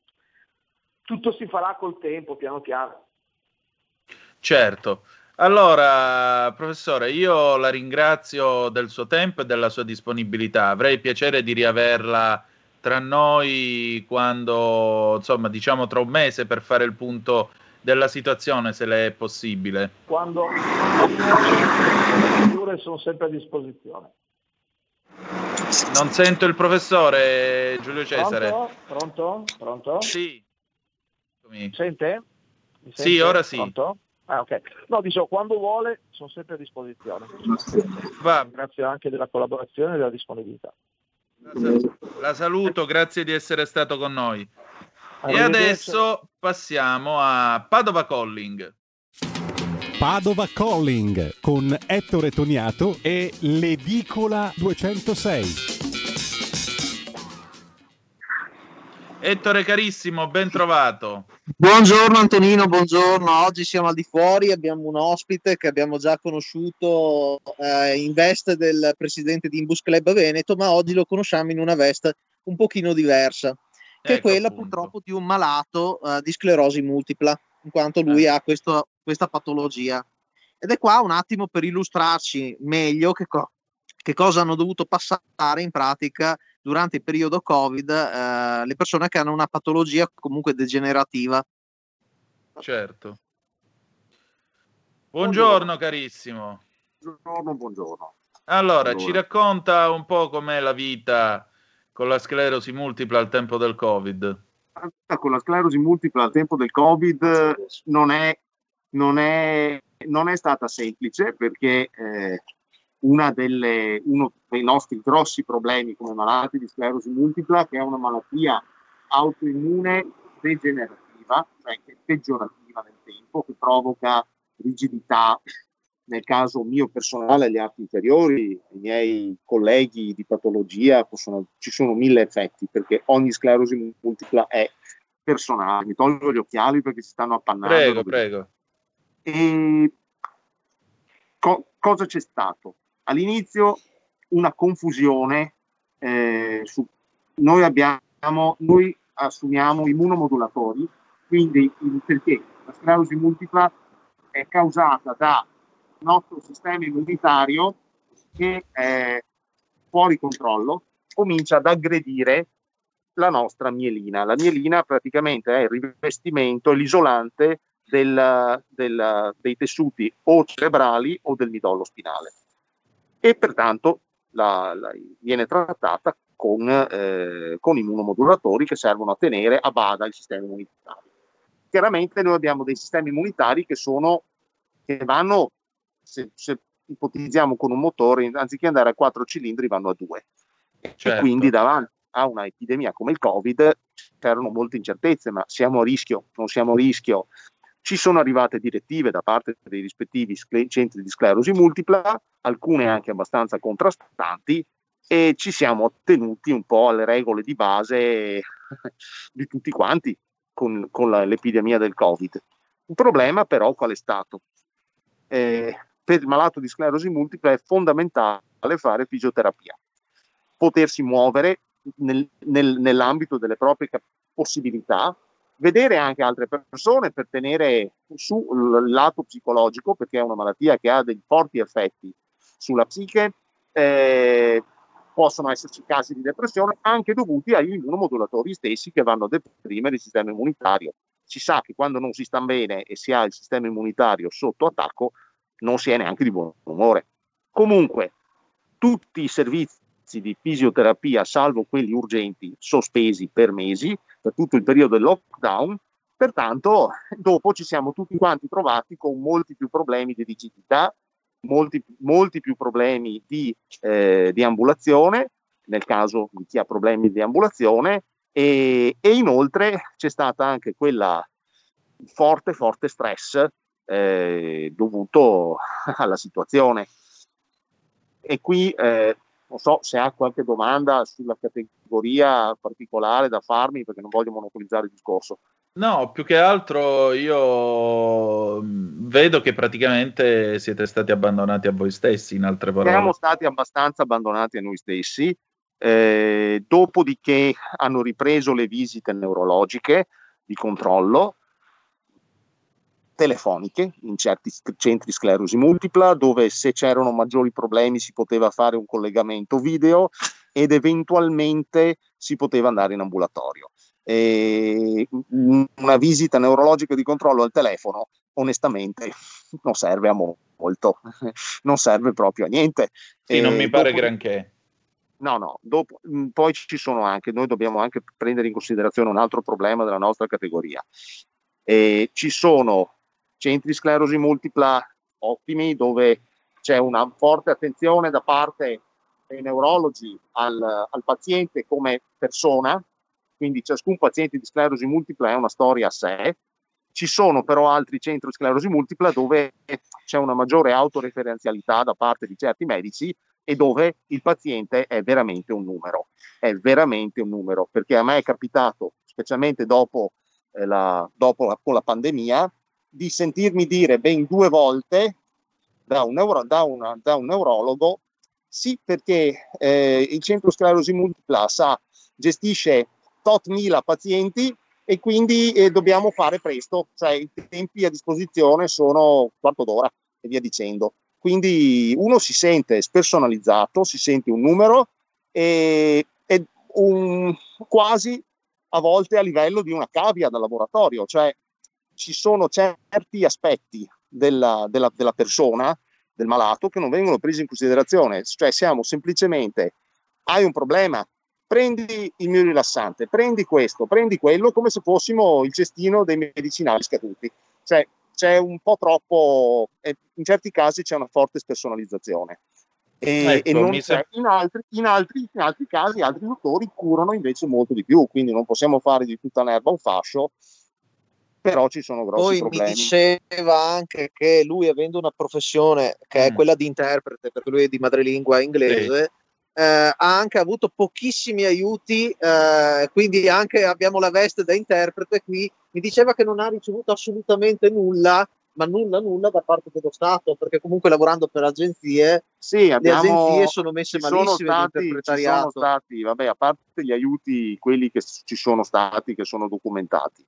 tutto si farà col tempo, piano piano. Certo. Allora, professore, io la ringrazio del suo tempo e della sua disponibilità. Avrei piacere di riaverla tra noi quando, insomma, diciamo tra un mese per fare il punto della situazione, se le è possibile. Quando sono sempre a disposizione. Non sento il professore Giulio Cesare. Pronto? Pronto? Pronto? Sì. Mi sente? Mi sente? Sì, ora sì. Pronto? Ah, ok. No, dicevo, quando vuole sono sempre a disposizione. Va. Grazie anche della collaborazione e della disponibilità. La saluto, la saluto, grazie di essere stato con noi. E adesso passiamo a Padova Calling. Padova Calling con Ettore Toniato e l'edicola duecentosei. Ettore carissimo, ben trovato. Buongiorno Antonino, buongiorno. Oggi siamo al di fuori, abbiamo un ospite che abbiamo già conosciuto eh, in veste del presidente di Imbus Club Veneto, ma oggi lo conosciamo in una veste un pochino diversa, che ecco è quella appunto. Purtroppo di un malato eh, di sclerosi multipla, in quanto lui eh. ha questo, questa patologia. Ed è qua un attimo per illustrarci meglio che, co- che cosa hanno dovuto passare in pratica durante il periodo Covid, eh, le persone che hanno una patologia comunque degenerativa. Certo. Buongiorno, buongiorno. Carissimo. Buongiorno, buongiorno. Allora, buongiorno. Ci racconta un po' com'è la vita con la sclerosi multipla al tempo del Covid. Con la sclerosi multipla al tempo del Covid non è, non è, non è stata semplice, perché... Eh, Una delle, uno dei nostri grossi problemi come malati di sclerosi multipla, che è una malattia autoimmune degenerativa, cioè che è peggiorativa nel tempo, che provoca rigidità, nel caso mio personale agli arti inferiori, i miei colleghi di patologia, possono, ci sono mille effetti, perché ogni sclerosi multipla è personale. Mi tolgo gli occhiali perché si stanno appannando. Prego, prego. E co- cosa c'è stato? All'inizio una confusione, eh, su, noi, abbiamo, noi assumiamo immunomodulatori, quindi il, perché la sclerosi multipla è causata da il nostro sistema immunitario che è fuori controllo, comincia ad aggredire la nostra mielina. La mielina praticamente è il rivestimento, l'isolante del, del, dei tessuti o cerebrali o del midollo spinale. E pertanto la, la, viene trattata con, eh, con immunomodulatori che servono a tenere a bada il sistema immunitario. Chiaramente noi abbiamo dei sistemi immunitari che sono, che vanno, se, se ipotizziamo con un motore, anziché andare a quattro cilindri vanno a due. Certo. E quindi davanti a una epidemia come il Covid c'erano molte incertezze, ma siamo a rischio, non siamo a rischio. Ci sono arrivate direttive da parte dei rispettivi scle- centri di sclerosi multipla, alcune anche abbastanza contrastanti, e ci siamo attenuti un po' alle regole di base di tutti quanti con, con la, l'epidemia del Covid. Il problema però qual è stato? Eh, per il malato di sclerosi multipla è fondamentale fare fisioterapia, potersi muovere nel, nel, nell'ambito delle proprie cap- possibilità, vedere anche altre persone per tenere su il lato psicologico, perché è una malattia che ha dei forti effetti sulla psiche, eh, possono esserci casi di depressione anche dovuti agli immunomodulatori stessi che vanno a deprimere il sistema immunitario. Si sa che quando non si sta bene e si ha il sistema immunitario sotto attacco non si è neanche di buon umore. Comunque tutti i servizi di fisioterapia, salvo quelli urgenti, sospesi per mesi, per tutto il periodo del lockdown, pertanto dopo ci siamo tutti quanti trovati con molti più problemi di rigidità, molti, molti più problemi di eh, deambulazione, nel caso di chi ha problemi di deambulazione, E, e inoltre c'è stata anche quella forte forte stress eh, dovuto alla situazione. E qui eh, non so se ha qualche domanda sulla categoria particolare da farmi, perché non voglio monopolizzare il discorso. No, più che altro io vedo che praticamente siete stati abbandonati a voi stessi, in altre parole. Siamo stati abbastanza abbandonati a noi stessi, eh, dopodiché hanno ripreso le visite neurologiche di controllo, telefoniche, in certi centri sclerosi multipla, dove se c'erano maggiori problemi si poteva fare un collegamento video ed eventualmente si poteva andare in ambulatorio. E una visita neurologica di controllo al telefono onestamente non serve a molto, non serve proprio a niente. Sì, e non mi pare dopo, granché. No, no, dopo, poi ci sono anche, noi dobbiamo anche prendere in considerazione un altro problema della nostra categoria. E ci sono centri sclerosi multipla ottimi dove c'è una forte attenzione da parte dei neurologi al, al paziente come persona. Quindi ciascun paziente di sclerosi multipla è una storia a sé. Ci sono però altri centri sclerosi multipla dove c'è una maggiore autoreferenzialità da parte di certi medici e dove il paziente è veramente un numero. È veramente un numero, perché a me è capitato, specialmente dopo, eh, la, dopo la, con la pandemia, di sentirmi dire ben due volte da un, neuro, da una, da un neurologo sì, perché eh, il centro sclerosi multipla sa, gestisce tot mila pazienti e quindi eh, dobbiamo fare presto, cioè i tempi a disposizione sono quarto d'ora e via dicendo. Quindi uno si sente spersonalizzato, si sente un numero e, e un, quasi a volte a livello di una cavia da laboratorio, cioè ci sono certi aspetti della, della, della persona, del malato, che non vengono presi in considerazione, cioè siamo semplicemente, hai un problema, prendi il mio rilassante, prendi questo, prendi quello, come se fossimo il cestino dei medicinali scaduti. Cioè c'è un po' troppo, in certi casi c'è una forte spersonalizzazione. E, ecco, e non c'è. In, altri, in, altri, in altri casi altri dottori curano invece molto di più, quindi non possiamo fare di tutta l'erba un fascio, però ci sono grossi Poi problemi. Poi mi diceva anche che lui, avendo una professione che è mm. quella di interprete, perché lui è di madrelingua inglese, sì. Eh, ha anche avuto pochissimi aiuti, eh, quindi anche abbiamo la veste da interprete qui. Mi diceva che non ha ricevuto assolutamente nulla, ma nulla nulla da parte dello Stato, perché comunque lavorando per agenzie, sì, abbiamo, le agenzie sono messe malissime l'interpretariato. Ci sono stati, vabbè, a parte gli aiuti, quelli che ci sono stati, che sono documentati.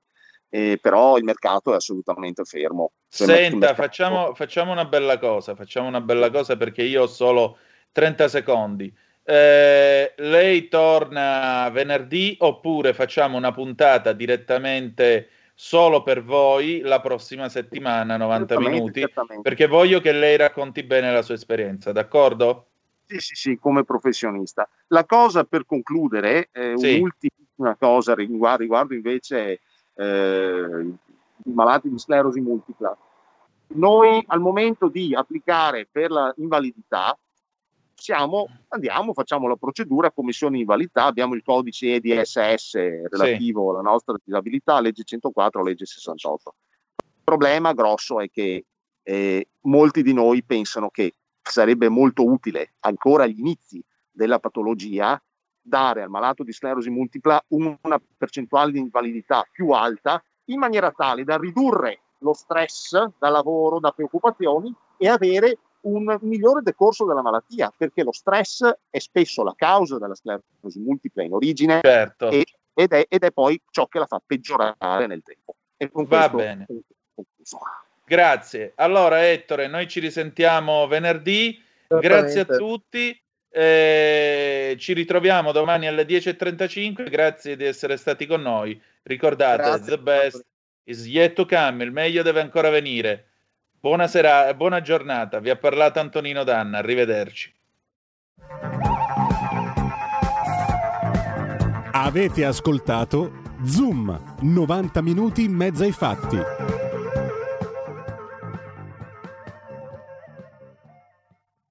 Eh, però il mercato è assolutamente fermo. Cioè, Senta, facciamo, facciamo una bella cosa, facciamo una bella cosa perché io ho solo trenta secondi. Eh, lei torna venerdì oppure facciamo una puntata direttamente solo per voi la prossima settimana, novanta minuti, certamente. Perché voglio che lei racconti bene la sua esperienza, d'accordo? Sì, sì, sì, come professionista. La cosa per concludere, eh, sì. Un'ultima cosa riguardo, riguardo invece eh, i malati di sclerosi multipla. Noi al momento di applicare per la invalidità Siamo, andiamo, facciamo la procedura, commissione invalidità, abbiamo il codice E D S S relativo sì. alla nostra disabilità, legge centoquattro, legge sessantotto. Il problema grosso è che eh, molti di noi pensano che sarebbe molto utile, ancora agli inizi della patologia, dare al malato di sclerosi multipla una percentuale di invalidità più alta, in maniera tale da ridurre lo stress da lavoro, da preoccupazioni e avere un migliore decorso della malattia, perché lo stress è spesso la causa della sclerosi multipla in origine, certo. e, ed, è, ed è poi ciò che la fa peggiorare nel tempo. E con Va questo, bene. Grazie. Allora Ettore, noi ci risentiamo venerdì, grazie a tutti, eh, ci ritroviamo domani alle dieci e trentacinque, grazie di essere stati con noi. Ricordate, grazie. The best is yet to come, il meglio deve ancora venire. Buona sera, buona giornata, vi ha parlato Antonino Danna, arrivederci. Avete ascoltato Zoom, novanta minuti in mezzo ai fatti.